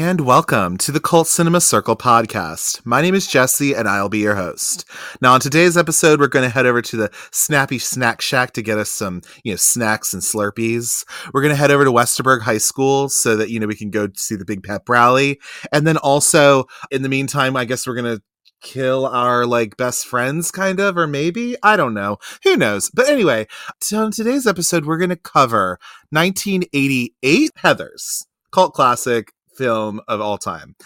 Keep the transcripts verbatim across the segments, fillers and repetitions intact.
and welcome to the Cult Cinema Circle Podcast. My name is Jesse, and I'll be your host. Now, on today's episode, we're going to head over to the Snappy Snack Shack to get us some, you know, snacks and Slurpees. We're going to head over to Westerberg High School so that, you know, we can go see the Big Pep Rally. And then also, in the meantime, I guess we're going to kill our like best friends kind of, or maybe, I don't know, who knows. But anyway, so in today's episode we're going to cover nineteen eighty-eight Heathers, cult classic film of all time.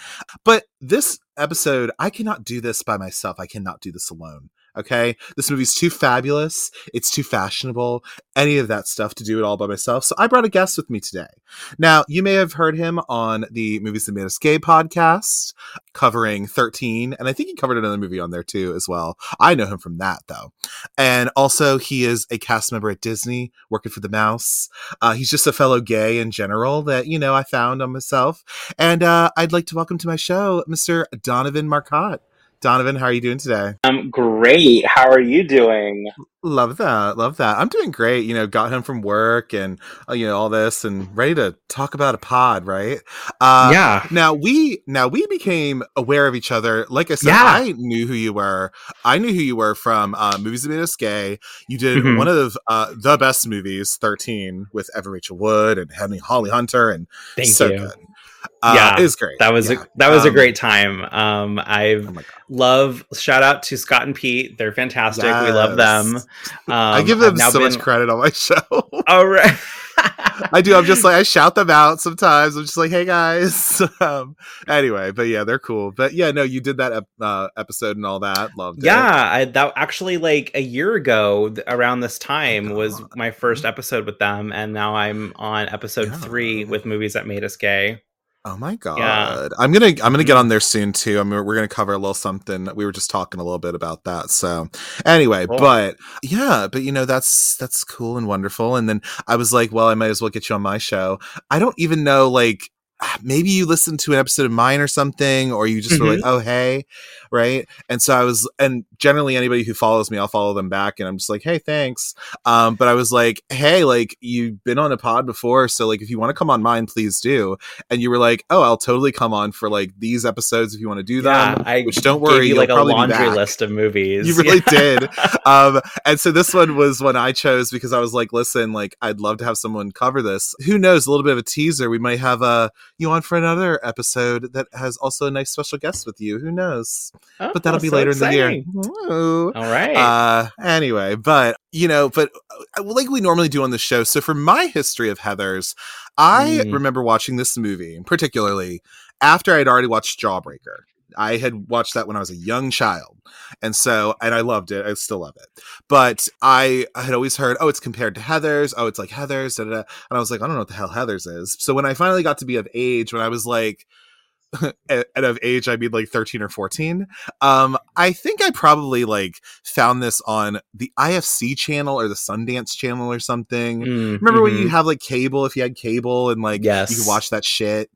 But this episode, I cannot do this by myself. I cannot do this alone. Okay, this movie's too fabulous, it's too fashionable, any of that stuff to do it all by myself. So I brought a guest with me today. Now, you may have heard him on the Movies That Made Us Gay podcast, covering thirteen, and I think he covered another movie on there too as well. I know him from that though. And also, he is a cast member at Disney, working for the mouse. Uh, he's just a fellow gay in general that, you know, I found on myself. And uh, I'd like to welcome to my show, Mister Donovan Marcotte. Donovan, how are you doing today? I'm great. How are you doing? Love that. Love that. I'm doing great. You know, got home from work and, uh, you know, all this and ready to talk about a pod, right? Uh, yeah. Now we, now we became aware of each other. Like I said, yeah. I knew who you were. I knew who you were from uh, Movies That Made Us Gay. You did mm-hmm. one of uh, the best movies, thirteen, with Evan Rachel Wood and Henry Holly Hunter. And Thank so you. Good. Uh, yeah, it was great. That was yeah. a, that was um, a great time. Um, I oh love shout out to Scott and Pete. They're fantastic. Yes. We love them. Um, I give them so been... much credit on my show. Oh right, I do. I'm just like I shout them out sometimes. I'm just like, hey guys. Um, anyway, but yeah, they're cool. But yeah, no, you did that ep- uh, episode and all that. Loved yeah, it. Yeah, I, that actually like a year ago around this time oh, was my first episode with them, and now I'm on episode yeah. three with Movies That Made Us Gay. Oh my God. Yeah. I'm going to, I'm going to get on there soon too. I mean, we're going to cover a little something. We were just talking a little bit about that. So anyway, cool. but yeah, but you know, that's, that's cool and wonderful. And then I was like, well, I might as well get you on my show. I don't even know, like, maybe you listened to an episode of mine or something, or you just mm-hmm. were like, oh, hey. Right. And so I was, and generally anybody who follows me, I'll follow them back and I'm just like, hey, thanks. Um, but I was like, hey, like you've been on a pod before. So like, if you want to come on mine, please do. And you were like, oh, I'll totally come on for like these episodes if you want to do yeah, them, I which don't worry. You like a laundry list of movies. You really yeah. did. Um, and so this one was one I chose because I was like, listen, like I'd love to have someone cover this. Who knows? A little bit of a teaser. We might have a, you on for another episode that has also a nice special guest with you. Who knows? Oh, but that'll be so later exciting. In the year. Ooh. All right. Uh, anyway, but you know, but like we normally do on the show. So for my history of Heathers, I mm. remember watching this movie, particularly after I'd already watched Jawbreaker. I had watched that when I was a young child. And so, and I loved it. I still love it. But I had always heard, oh, it's compared to Heathers. Oh, it's like Heathers. Da, da, da. And I was like, I don't know what the hell Heathers is. So when I finally got to be of age, when I was like, and of age, I mean like thirteen or fourteen. Um, I think I probably like found this on the I F C channel or the Sundance channel or something. Mm, Remember mm-hmm. when you have like cable, if you had cable and like yes. you could watch that shit.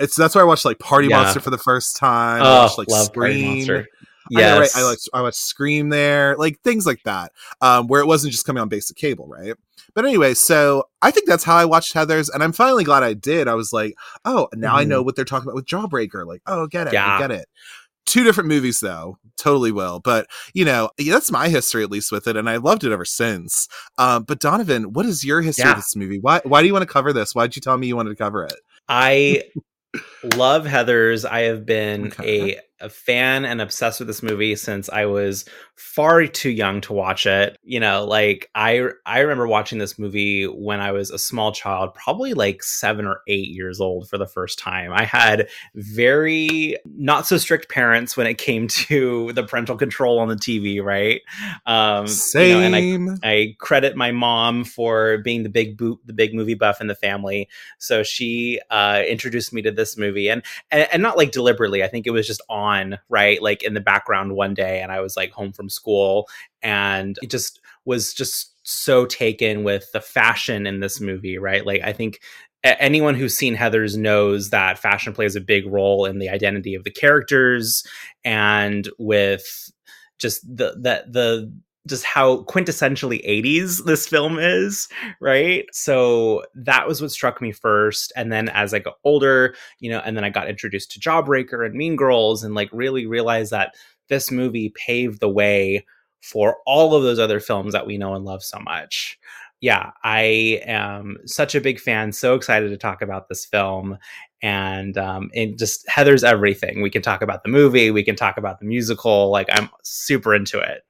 It's that's where I watched like Party yeah. Monster for the first time. Oh, I watched like love Scream. Yeah, right. I like I watched Scream there, like things like that, um, where it wasn't just coming on basic cable, right? But anyway, so I think that's how I watched Heathers, and I'm finally glad I did. I was like, oh, now mm. I know what they're talking about with Jawbreaker. Like, oh, get it, yeah. I get it. Two different movies, though. Totally will. But, you know, that's my history, at least with it. And I loved it ever since. Um, but Donovan, what is your history yeah. of this movie? Why Why do you want to cover this? Why did you tell me you wanted to cover it? I love Heathers. I have been okay. a, a fan and obsessed with this movie since I was far too young to watch it. You know, like I, I remember watching this movie when I was a small child, probably like seven or eight years old for the first time. I had very not so strict parents when it came to the parental control on the T V. Right. Um, Same. You know, and I, I credit my mom for being the big boot, the big movie buff in the family. So she uh, introduced me to this movie and, and, and not like deliberately, I think it was just on right. Like in the background one day and I was like home from school and it just was just so taken with the fashion in this movie, right? Like I think anyone who's seen Heathers knows that fashion plays a big role in the identity of the characters and with just the the the just how quintessentially eighties this film is, right? So that was what struck me first. And then as I got older, you know, and then I got introduced to Jawbreaker and Mean Girls and like really realized that this movie paved the way for all of those other films that we know and love so much. Yeah, I am such a big fan, so excited to talk about this film. And um, it just, Heather's everything. We can talk about the movie, we can talk about the musical. Like, I'm super into it.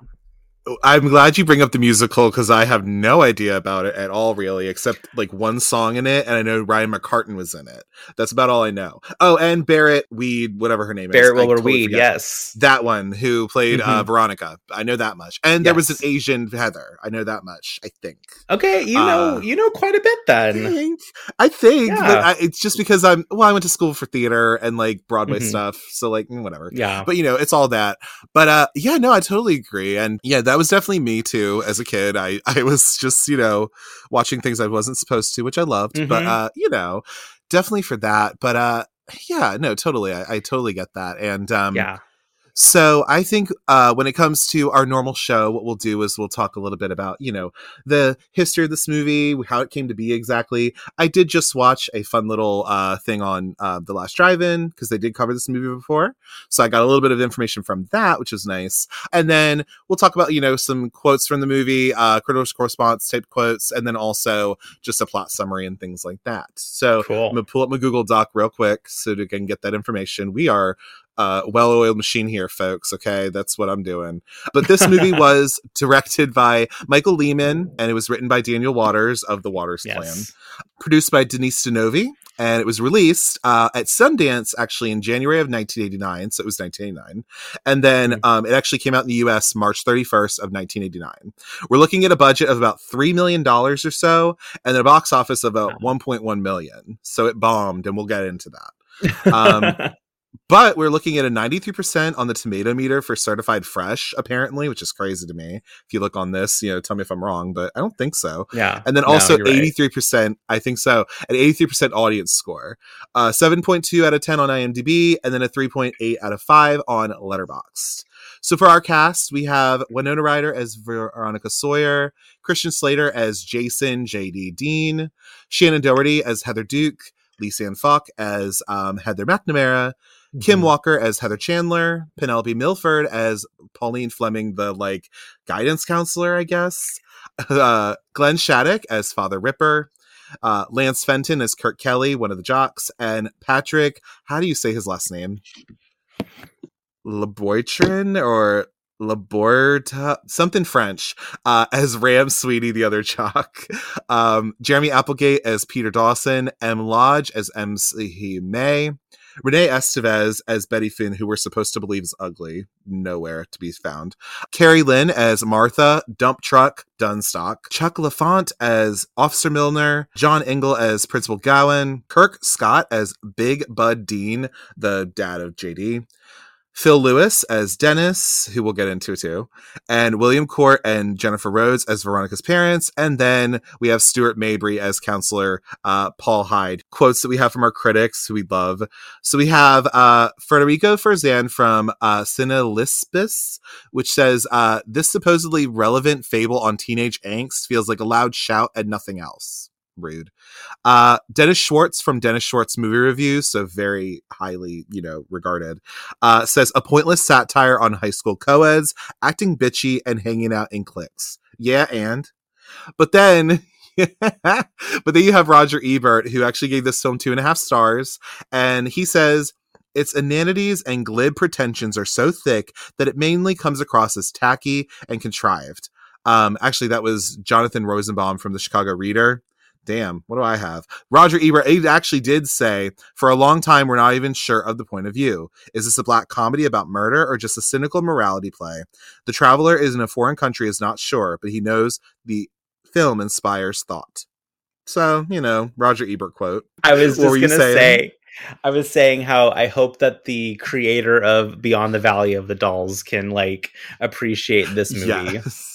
I'm glad you bring up the musical because I have no idea about it at all, really, except like one song in it. And I know Ryan McCartan was in it. That's about all I know. Oh, and Barrett Weed, whatever her name is. Barrett Wilbur Weed, yes. That one who played mm-hmm. uh, Veronica. I know that much. And yes. There was an Asian Heather. I know that much, I think. Okay, you know uh, you know quite a bit then. I think. I think yeah. but I, it's just because I'm, well, I went to school for theater and like Broadway mm-hmm. stuff. So like, whatever. Yeah. But you know, it's all that. But uh, yeah, no, I totally agree. And yeah, that was definitely me too as a kid. I, I was just, you know, watching things I wasn't supposed to, which I loved, mm-hmm. but, uh, you know, definitely for that. But, uh, yeah, no, totally. I, I totally get that. And, um, yeah. So I think uh, when it comes to our normal show, what we'll do is we'll talk a little bit about, you know, the history of this movie, how it came to be exactly. I did just watch a fun little uh, thing on uh, The Last Drive-In because they did cover this movie before. So I got a little bit of information from that, which is nice. And then we'll talk about, you know, some quotes from the movie, uh, critical correspondence type quotes, and then also just a plot summary and things like that. So cool. I'm going to pull up my Google Doc real quick so that I can get that information. We are... Uh, well-oiled machine here, folks. Okay, that's what I'm doing. But this movie was directed by Michael Lehmann, and it was written by Daniel Waters of the Waters yes. Clan, produced by Denise DeNovi, and it was released uh, at Sundance actually in January of nineteen eighty-nine. So it was nineteen eighty-nine, and then mm-hmm. um, it actually came out in the U S March thirty-first of nineteen eighty-nine. We're looking at a budget of about three million dollars or so, and a box office of about one point one million. So it bombed, and we'll get into that. Um, But we're looking at a ninety-three percent on the tomato meter for certified fresh, apparently, which is crazy to me. If you look on this, you know, tell me if I'm wrong, but I don't think so. Yeah. And then also no, eighty-three percent, right. I think so, an eighty-three percent audience score, uh, seven point two out of ten on IMDb, and then a three point eight out of five on Letterboxd. So for our cast, we have Winona Ryder as Veronica Sawyer, Christian Slater as Jason J D Dean, Shannen Doherty as Heather Duke, Lisanne Falk as um, Heather McNamara, Kim Walker as Heather Chandler, Penelope Milford as Pauline Fleming, the like guidance counselor, I guess. Uh, Glenn Shattuck as Father Ripper, uh, Lance Fenton as Kirk Kelly, one of the jocks, and Patrick. How do you say his last name? Laboitrin or Laborta, something French, uh, as Ram Sweetie, the other jock. Um, Jeremy Applegate as Peter Dawson, M. Lodge as M C May. Renee Estevez as Betty Finn, who we're supposed to believe is ugly. Nowhere to be found. Carrie Lynn as Martha, Dump Truck, Dunstock. Chuck LaFont as Officer Milner. John Engel as Principal Gowan. Kirk Scott as Big Bud Dean, the dad of J D. Phill Lewis as Dennis, who we'll get into too, and William Court and Jennifer Rhodes as Veronica's parents. And then we have Stuart Mabry as counselor uh, Paul Hyde. Quotes that we have from our critics who we love. So we have uh, Federico Ferzan from uh, Cinelispis, which says, uh, this supposedly relevant fable on teenage angst feels like a loud shout at nothing else. Rude. Uh, Dennis Schwartz from Dennis Schwartz Movie Review, so very highly, you know, regarded, uh, says a pointless satire on high school co-eds, acting bitchy, and hanging out in cliques. Yeah, and? But then... but then you have Roger Ebert, who actually gave this film two and a half stars, and he says... Its inanities and glib pretensions are so thick that it mainly comes across as tacky and contrived. Um, actually, that was Jonathan Rosenbaum from the Chicago Reader. Damn, what do I have? Roger Ebert actually did say, for a long time, we're not even sure of the point of view. Is this a black comedy about murder or just a cynical morality play? The traveler is in a foreign country is not sure, but he knows the film inspires thought. So, you know, Roger Ebert quote. I was just going to say, I was saying how I hope that the creator of Beyond the Valley of the Dolls can like appreciate this movie. Yes.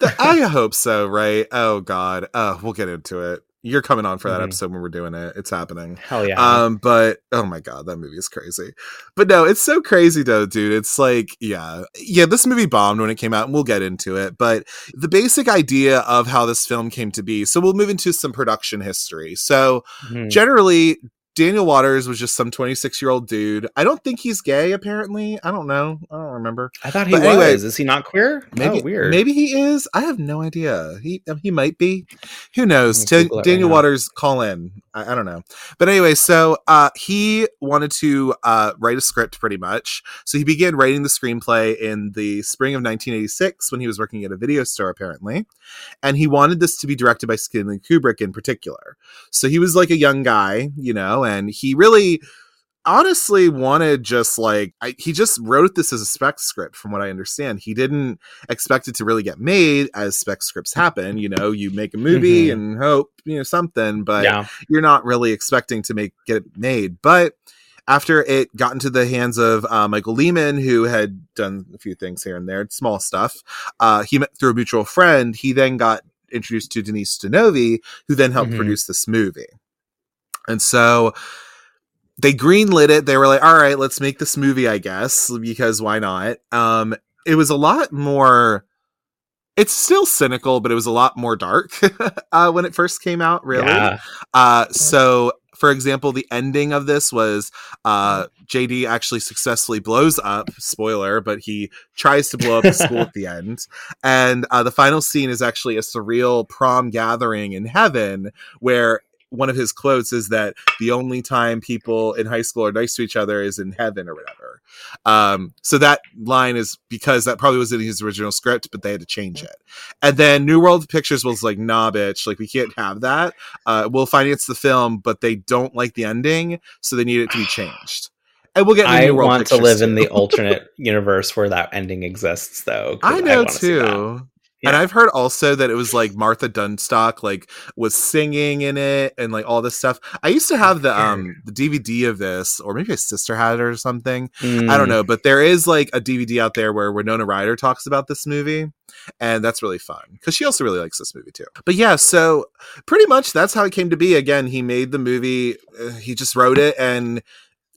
The, I hope so, right? Oh, God. Uh, we'll get into it. You're coming on for that mm-hmm. episode when we're doing it. It's happening. Hell yeah. Um, but oh my God, that movie is crazy. But no, it's so crazy though, dude. It's like, yeah, yeah, this movie bombed when it came out and we'll get into it. But the basic idea of how this film came to be. So we'll move into some production history. So mm-hmm. generally, Daniel Waters was just some twenty-six-year-old dude. I don't think he's gay, apparently. I don't know. I don't remember. I thought he but was. Anyway, is he not queer? Maybe, oh, weird. Maybe he is. I have no idea. He he might be. Who knows? T- Daniel right Waters, call in. I, I don't know. But anyway, so uh, he wanted to uh, write a script pretty much. So he began writing the screenplay in the spring of nineteen eighty-six when he was working at a video store, apparently. And he wanted this to be directed by Stanley Kubrick in particular. So he was like a young guy, you know, and he really honestly wanted just like I, he just wrote this as a spec script from what I understand. He didn't expect it to really get made, as spec scripts happen, you know, you make a movie mm-hmm. and hope, you know, something, but yeah. you're not really expecting to make get it made. But after it got into the hands of uh, Michael Lehmann, who had done a few things here and there, small stuff, uh, he met through a mutual friend. He then got introduced to Denise Denovi, who then helped mm-hmm. produce this movie. And so they greenlit it. They were like, all right, let's make this movie, I guess, because why not? Um, it was a lot more, it's still cynical, but it was a lot more dark uh, when it first came out, really. Yeah. Uh, so, for example, the ending of this was uh, J D actually successfully blows up, spoiler, but he tries to blow up the school at the end. And uh, the final scene is actually a surreal prom gathering in heaven where one of his quotes is that the only time people in high school are nice to each other is in heaven or whatever. Um, so that line is because that probably was in his original script, but they had to change it. And then New World Pictures was like, nah, bitch, like we can't have that. Uh, we'll finance the film, but they don't like the ending. So they need it to be changed. And we'll get I New World want Pictures to live too. in the alternate universe where that ending exists though. I know I too. Yeah. And I've heard also that it was like Martha Dunstock like was singing in it and like all this stuff. I used to have the um the D V D of this, or maybe his sister had it or something. Mm. I don't know, but there is like a D V D out there where Winona Ryder talks about this movie, and that's really fun because she also really likes this movie too. But yeah, so pretty much that's how it came to be. Again, he made the movie, uh, he just wrote it, and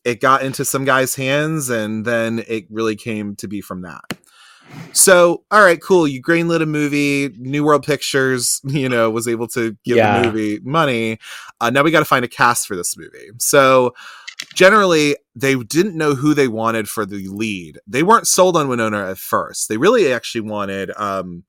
it got into some guy's hands, and then it really came to be from that. So, all right, cool. You greenlit a movie. New World Pictures, you know, was able to give yeah. the movie money. Uh, now we got to find a cast for this movie. So generally, they didn't know who they wanted for the lead. They weren't sold on Winona at first. They really actually wanted, um,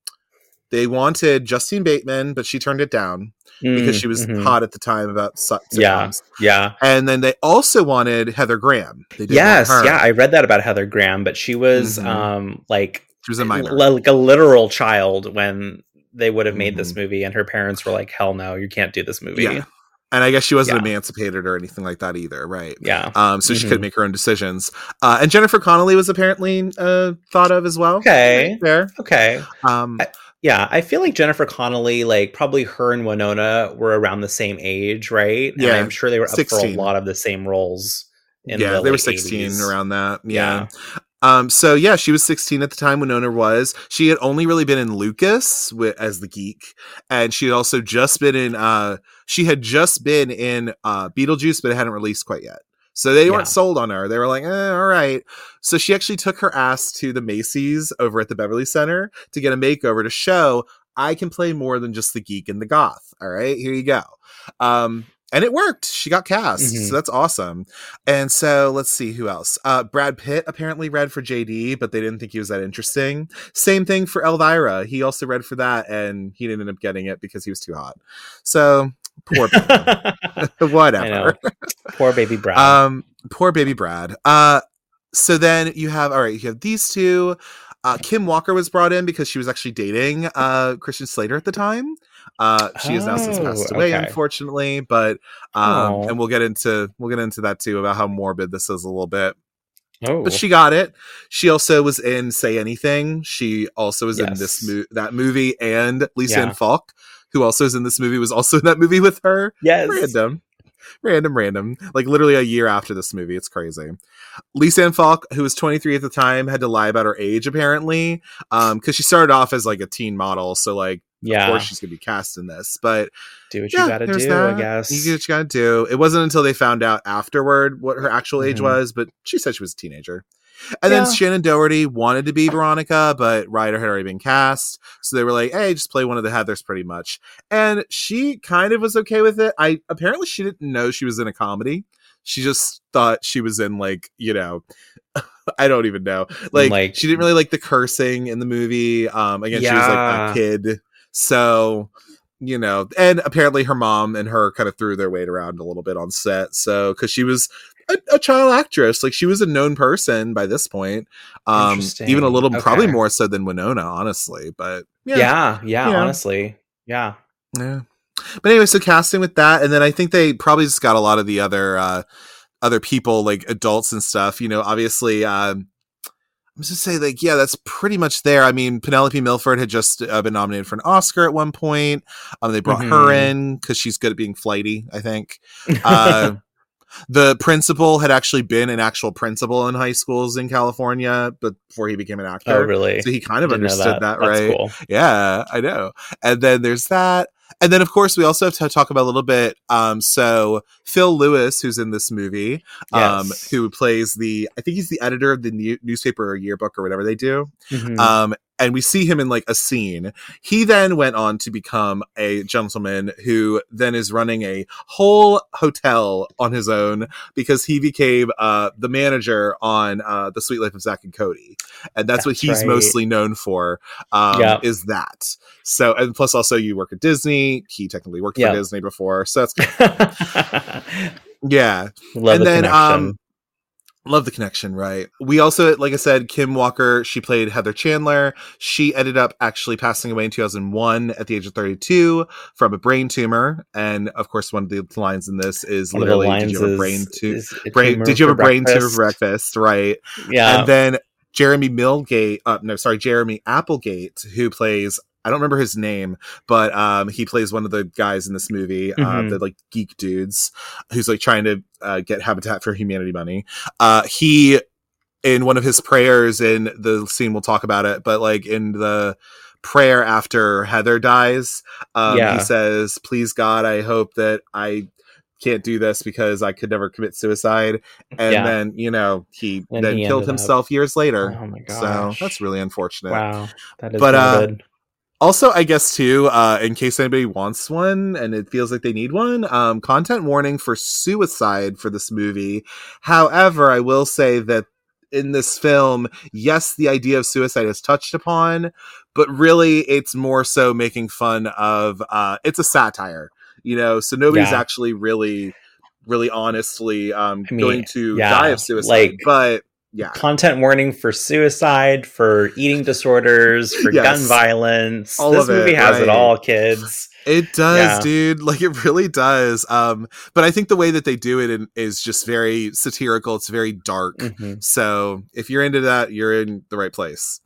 they wanted Justine Bateman, but she turned it down mm, because she was mm-hmm. hot at the time about sitcoms. Yeah, yeah. And then they also wanted Heather Graham. They didn't yes, want her. yeah. I read that about Heather Graham, but she was mm-hmm. um, like... She was a minor. Like a literal child when they would have made mm-hmm. this movie, and her parents were like, hell no, you can't do this movie. Yeah. And I guess she wasn't yeah. emancipated or anything like that either, right? Yeah. Um, so mm-hmm. she couldn't make her own decisions. Uh, and Jennifer Connelly was apparently uh, thought of as well. Okay. There. Okay. Um, I, yeah, I feel like Jennifer Connelly, like probably her and Winona were around the same age, right? Yeah. And I'm sure they were up sixteen for a lot of the same roles. In yeah, the, like, they were sixteen eighties. Around that. Yeah. yeah. Um, so yeah, she was sixteen at the time. Winona was. She had only really been in Lucas with, as the geek, and she had also just been in. Uh, she had just been in uh, Beetlejuice, but it hadn't released quite yet. So they yeah. weren't sold on her. They were like, eh, all right. So she actually took her ass to the Macy's over at the Beverly Center to get a makeover to show I can play more than just the geek and the goth. All right, here you go. Um, And it worked. She got cast. Mm-hmm. So that's awesome. And so let's see who else. Uh, Brad Pitt apparently read for J D, but they didn't think he was that interesting. Same thing for Elvira. He also read for that, and he didn't end up getting it because he was too hot. So poor Brad. Whatever. Poor baby Brad. Um, poor baby Brad. Uh, so then you have, all right, you have these two. Uh, Kim Walker was brought in because she was actually dating uh, Christian Slater at the time. Uh, she has oh, now since passed away, okay. unfortunately, but um, oh. and we'll get into we'll get into that too about how morbid this is a little bit. Oh. But she got it. She also was in Say Anything. She also was yes. in this mo- that movie, and Lisanne yeah. Falk, who also is in this movie, was also in that movie with her. Yes, random. Random, random. Like literally a year after this movie. It's crazy. Lisanne Falk, who was twenty-three at the time, had to lie about her age apparently, um, because she started off as like a teen model. So like yeah. Of course she's going to be cast in this. But do what yeah, you got to do, that. I guess. You do what you got to do. It wasn't until they found out afterward what her actual age mm-hmm. was, but she said she was a teenager. And yeah. then Shannen Doherty wanted to be Veronica, but Ryder had already been cast. So they were like, hey, just play one of the Heathers pretty much. And she kind of was okay with it. I apparently she didn't know she was in a comedy. She just thought she was in, like, you know, I don't even know. Like, like she didn't really like the cursing in the movie. Um, again, yeah. she was like a kid. So, you know, and apparently her mom and her kind of threw their weight around a little bit on set. So, because she was... A, a child actress, like she was a known person by this point, um even a little okay. probably more so than Winona, honestly, but yeah yeah, yeah you know. honestly yeah yeah but anyway, so casting with that, and then I think they probably just got a lot of the other uh other people, like adults and stuff, you know, obviously. um I'm just gonna say, like, yeah, that's pretty much there. I mean, Penelope Milford had just uh, been nominated for an Oscar at one point. Um they brought mm-hmm. her in because she's good at being flighty, I think. uh The principal had actually been an actual principal in high schools in California, but before he became an actor. Oh, really? So he kind of Didn't understood that. that, right? That's cool. Yeah, I know. And then there's that. And then, of course, we also have to talk about a little bit. Um, so Phill Lewis, who's in this movie, um, yes. who plays the, I think he's the editor of the new- newspaper or yearbook or whatever they do. Mm-hmm. Um, and we see him in like a scene. He then went on to become a gentleman who then is running a whole hotel on his own because he became uh, the manager on uh, The Sweet Life of Zack and Cody. And that's, that's what he's right. mostly known for, um, yep. is that. So, and plus also you work at Disney. He technically worked yep. for Disney before. So that's good. yeah. Love and the then, connection. um, Love the connection, right? We also, like I said, Kim Walker, she played Heather Chandler. She ended up actually passing away in two thousand one at the age of thirty-two from a brain tumor. And of course, one of the lines in this is one literally, did you have a brain, tu- a brain, did you have a brain tumor for breakfast? Right. Yeah. And then Jeremy Milgate, uh, no, sorry, Jeremy Applegate, who plays, I don't remember his name, but um, he plays one of the guys in this movie, mm-hmm. uh, the like geek dudes, who's like trying to uh, get Habitat for Humanity money. Uh, he, in one of his prayers in the scene, we'll talk about it, but like in the prayer after Heather dies, um, yeah. he says, "Please God, I hope that I can't do this because I could never commit suicide." And yeah. then, you know, he and then he killed himself up. years later. Oh my gosh. So that's really unfortunate. Wow, that is but, uh, good. Also, I guess, too, uh, in case anybody wants one and it feels like they need one, um, content warning for suicide for this movie. However, I will say that in this film, yes, the idea of suicide is touched upon, but really it's more so making fun of, uh, it's a satire, you know, so nobody's yeah. actually really, really honestly um, I mean, going to yeah, die of suicide, like- but... Yeah. Content warning for suicide, for eating disorders, for yes. gun violence. All this of movie it, has right. it all, kids. It does, yeah. dude. Like, it really does. Um, but I think the way that they do it in, is just very satirical. It's very dark. Mm-hmm. So if you're into that, you're in the right place.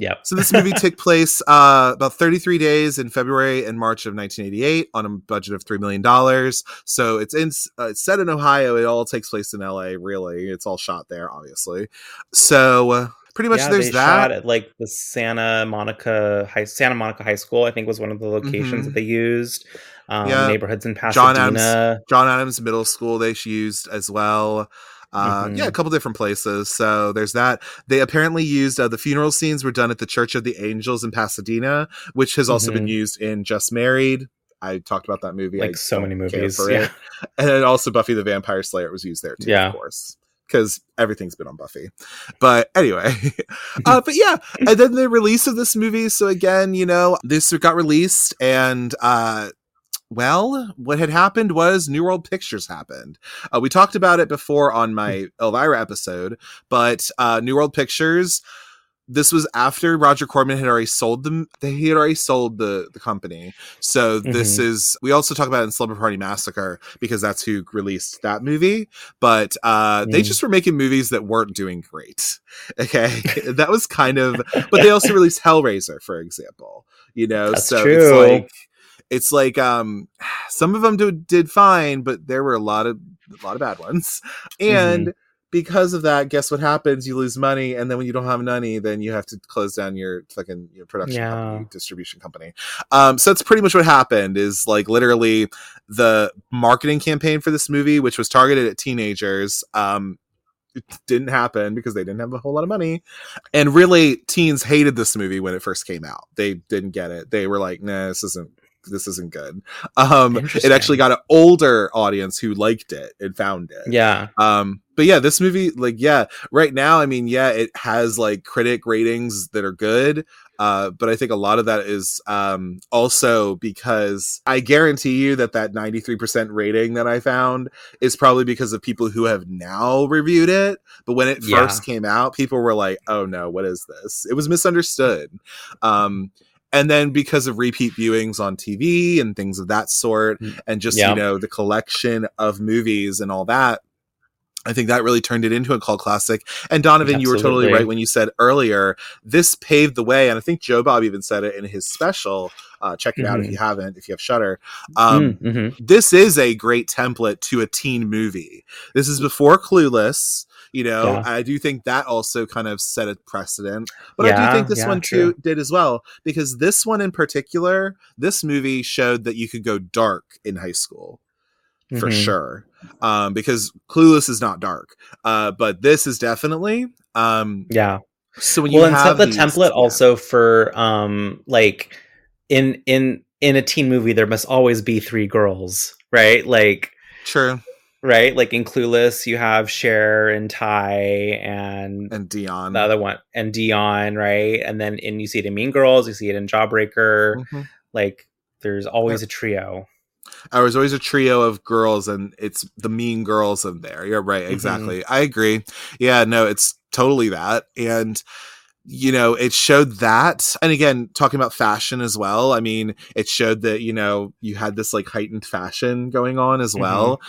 Yeah. So this movie took place uh, about thirty-three days in February and March of nineteen eighty-eight on a budget of three million dollars. So it's in uh, it's set in Ohio. It all takes place in L A, really. It's all shot there, obviously. So uh, pretty much yeah, there's they that. Shot at like the Santa Monica High Santa Monica High School, I think, was one of the locations mm-hmm. that they used. Um, yeah. Neighborhoods in Pasadena. John Adams, John Adams Middle School they used as well. Uh, mm-hmm. Yeah, a couple different places. So there's that. They apparently used uh, the funeral scenes were done at the Church of the Angels in Pasadena, which has also mm-hmm. been used in Just Married. I talked about that movie. Like I so many movies. Yeah. It. And then also Buffy the Vampire Slayer was used there too, yeah. of course. Because everything's been on Buffy. But anyway. uh, but yeah. And then the release of this movie. So again, you know, this got released and... uh Well, what had happened was New World Pictures happened. Uh, we talked about it before on my Elvira episode, but uh, New World Pictures. This was after Roger Corman had already sold them. He had already sold the, the company. So this mm-hmm. is, we also talk about it in Slumber Party Massacre because that's who released that movie. But uh, mm. they just were making movies that weren't doing great. Okay. That was kind of, but they also released Hellraiser, for example, you know, that's so true. It's like, It's like um, some of them do, did fine, but there were a lot of a lot of bad ones. And mm-hmm. because of that, guess what happens? You lose money, and then when you don't have money, then you have to close down your fucking your production yeah. company, distribution company. Um, so that's pretty much what happened. Is like literally the marketing campaign for this movie, which was targeted at teenagers, um, it didn't happen because they didn't have a whole lot of money, and really teens hated this movie when it first came out. They didn't get it. They were like, "Nah, this isn't." This isn't good. Um, it actually got an older audience who liked it and found it. Yeah. Um, but yeah, this movie, like, yeah, right now, I mean, yeah, it has like critic ratings that are good. Uh, but I think a lot of that is um, also because I guarantee you that that ninety-three percent rating that I found is probably because of people who have now reviewed it. But when it yeah. first came out, people were like, oh no, what is this? It was misunderstood. Um, And then because of repeat viewings on T V and things of that sort, and just, yeah. you know, the collection of movies and all that, I think that really turned it into a cult classic. And Donovan, Absolutely. You were totally right when you said earlier, this paved the way. And I think Joe Bob even said it in his special. Uh, check it mm-hmm. out if you haven't, if you have Shudder. Um, mm-hmm. This is a great template to a teen movie. This is before Clueless. You know, yeah. I do think that also kind of set a precedent, but yeah, I do think this yeah, one too true. Did as well, because this one in particular, this movie showed that you could go dark in high school for mm-hmm. sure. Um, because Clueless is not dark, uh, but this is definitely, um, yeah. So when you well, have the these, template yeah. also for, um, like in, in, in a teen movie, there must always be three girls, right? Like, true. Right, like in Clueless, you have Cher and Ty and and Dion, the other one, and Dion, right? And then in you see it in Mean Girls, you see it in Jawbreaker. Mm-hmm. Like, there's always yeah. a trio. There was always a trio of girls, and it's the mean girls in there. You're right, exactly. Mm-hmm. I agree. Yeah, no, it's totally that, and. You know, it showed that. And again, talking about fashion as well. I mean, it showed that, you know, you had this like heightened fashion going on as mm-hmm. well.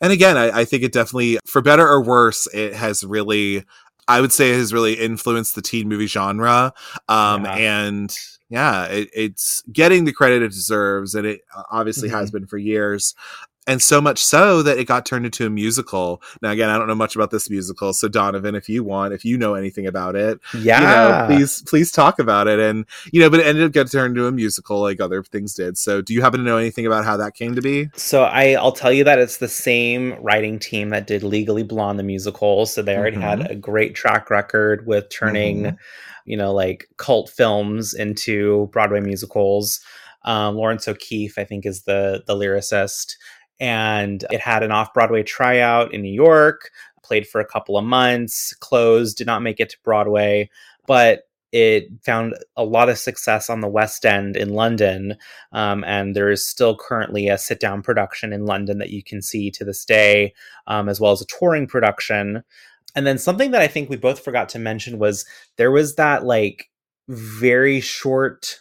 And again, I, I think it definitely, for better or worse, it has really, I would say it has really influenced the teen movie genre. Um, yeah. And yeah, it, it's getting the credit it deserves. And it obviously mm-hmm. has been for years. And so much so that it got turned into a musical. Now, again, I don't know much about this musical. So, Donovan, if you want, if you know anything about it, yeah. you know, please, please talk about it. And, you know, but it ended up getting turned into a musical like other things did. So do you happen to know anything about how that came to be? So I, I'll tell you that it's the same writing team that did Legally Blonde, the musical. So they already mm-hmm. had a great track record with turning, mm-hmm. you know, like cult films into Broadway musicals. Um, Lawrence O'Keefe, I think, is the the lyricist. And it had an off-Broadway tryout in New York, played for a couple of months, closed, did not make it to Broadway, but it found a lot of success on the West End in London. Um, and there is still currently a sit-down production in London that you can see to this day, um, as well as a touring production. And then something that I think we both forgot to mention was there was that like very short...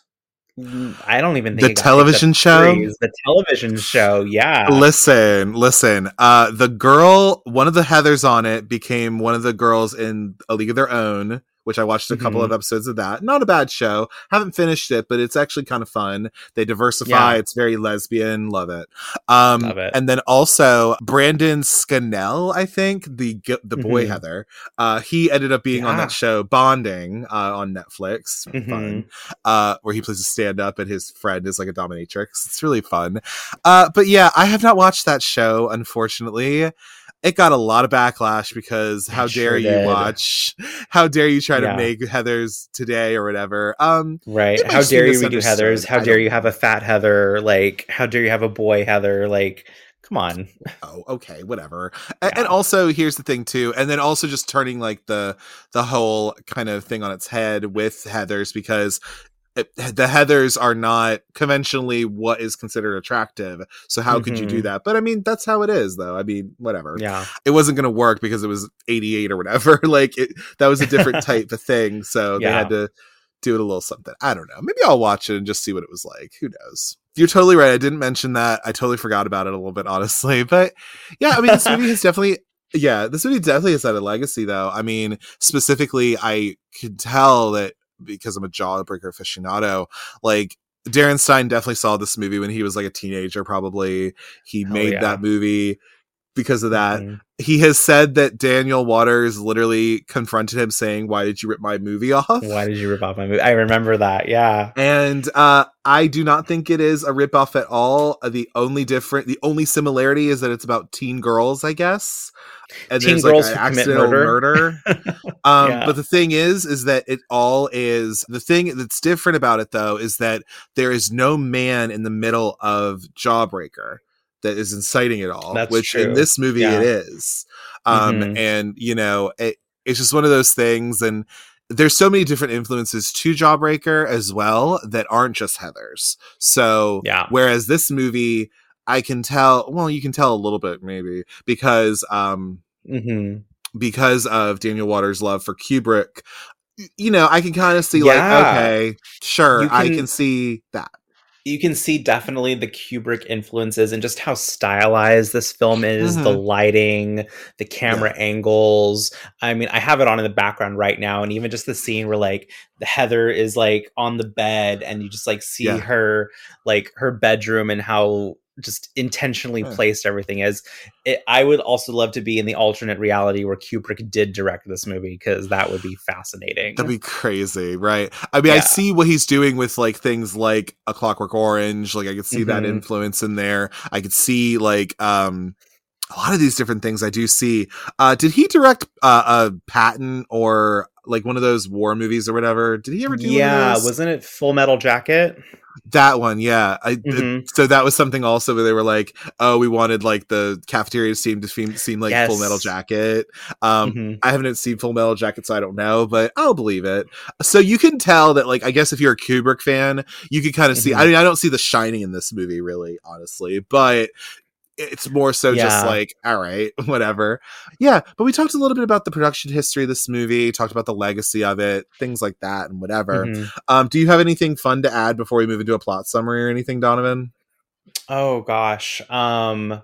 I don't even think the television show phrase. the television show yeah listen listen uh the girl, one of the Heathers on it, became one of the girls in A League of Their Own, which I watched a couple mm-hmm. of episodes of. That not a bad show, haven't finished it, but it's actually kind of fun. They diversify yeah. It's very lesbian, love it. Um love it. And then also Brandon Scannell, I think the the boy mm-hmm. Heather, uh he ended up being yeah. on that show Bonding uh on Netflix mm-hmm. fun, uh where he plays a stand-up and his friend is like a dominatrix. It's really fun. Uh but yeah, I have not watched that show, unfortunately. It got a lot of backlash because how sure dare you did. watch? How dare you try yeah. to make Heathers today or whatever? Um, right. How dare you do Heathers? How I dare don't... you have a fat Heather? Like, how dare you have a boy Heather? Like, come on. Oh, okay. Whatever. Yeah. And, and also here's the thing too. And then also just turning like the, the whole kind of thing on its head with Heathers, because It, the Heathers are not conventionally what is considered attractive. So how mm-hmm. could you do that? But I mean, that's how it is though. I mean, whatever. Yeah. It wasn't going to work because it was eighty-eight or whatever. Like it, that was a different type of thing. So yeah. they had to do it a little something. I don't know. Maybe I'll watch it and just see what it was like. Who knows? You're totally right. I didn't mention that. I totally forgot about it a little bit, honestly. But yeah, I mean, this movie has definitely... Yeah, this movie definitely has had a legacy though. I mean, specifically, I could tell that because I'm a Jawbreaker aficionado, like Darren Stein definitely saw this movie when he was like a teenager, probably. He Hell made yeah. that movie. because of that. Mm-hmm. He has said that Daniel Waters literally confronted him saying, why did you rip my movie off? Why did you rip off my movie? I remember that. Yeah. And uh, I do not think it is a rip off at all. The only different, the only similarity is that it's about teen girls, I guess. And teen there's girls like an accidental murder. murder. um, yeah. But the thing is, is that it all is the thing that's different about it, though, is that there is no man in the middle of Jawbreaker that is inciting it all. That's which true. In this movie yeah. it is. Um, mm-hmm. And, you know, it, it's just one of those things. And there's so many different influences to Jawbreaker as well that aren't just Heathers. So yeah. whereas this movie, I can tell, well, you can tell a little bit maybe because, um, mm-hmm. because of Daniel Waters' love for Kubrick, you know, I can kind of see yeah. like, okay, sure. You can... I can see that. You can see definitely the Kubrick influences and just how stylized this film is, yeah. the lighting, the camera yeah. angles. I mean, I have it on in the background right now. And even just the scene where like the Heather is like on the bed and you just like see yeah. her, like her bedroom and how just intentionally yeah. placed everything is. It, I would also love to be in the alternate reality where Kubrick did direct this movie, because that would be fascinating. That'd be crazy, right? I mean, yeah. I see what he's doing with like things like A Clockwork Orange. Like I could see mm-hmm. that influence in there. I could see like um, a lot of these different things I do see. Uh, did he direct uh, a Patton or like one of those war movies or whatever? Did he ever do yeah, one of those? Wasn't it Full Metal Jacket? That one, yeah. I, mm-hmm. it, so that was something also where they were like, oh, we wanted like the cafeteria scene to seem, seem like yes. Full Metal Jacket. Um, mm-hmm. I haven't seen Full Metal Jacket, so I don't know, but I'll believe it. So you can tell that, like, I guess if you're a Kubrick fan, you can kind of mm-hmm. see. I mean, I don't see The Shining in this movie, really, honestly, but it's more so yeah. just like, all right, whatever. Yeah, but we talked a little bit about the production history of this movie, talked about the legacy of it, things like that and whatever. Mm-hmm. Um, do you have anything fun to add before we move into a plot summary or anything, Donovan? Oh, gosh. Um,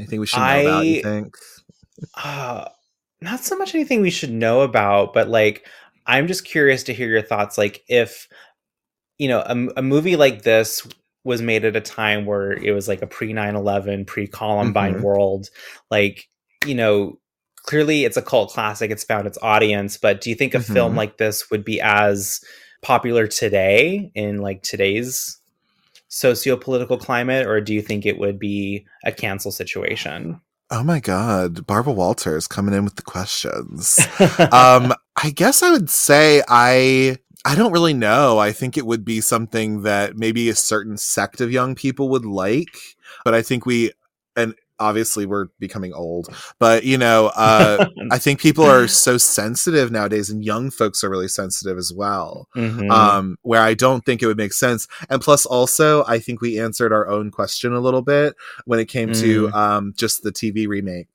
anything we should know I, about, you think? Uh, not so much anything we should know about, but like, I'm just curious to hear your thoughts. Like if, you know, a, a movie like this was made at a time where it was like a pre nine eleven, pre-Columbine mm-hmm. world. Like, you know, clearly it's a cult classic. It's found its audience. But do you think a mm-hmm. film like this would be as popular today in like today's socio-political climate? Or do you think it would be a cancel situation? Oh my God. Barbara Walters coming in with the questions. um, I guess I would say I... I don't really know. I think it would be something that maybe a certain sect of young people would like, but I think we, and obviously we're becoming old, but you know, uh, I think people are so sensitive nowadays and young folks are really sensitive as well, mm-hmm. um, where I don't think it would make sense. And plus also, I think we answered our own question a little bit when it came mm. to um, just the T V remake.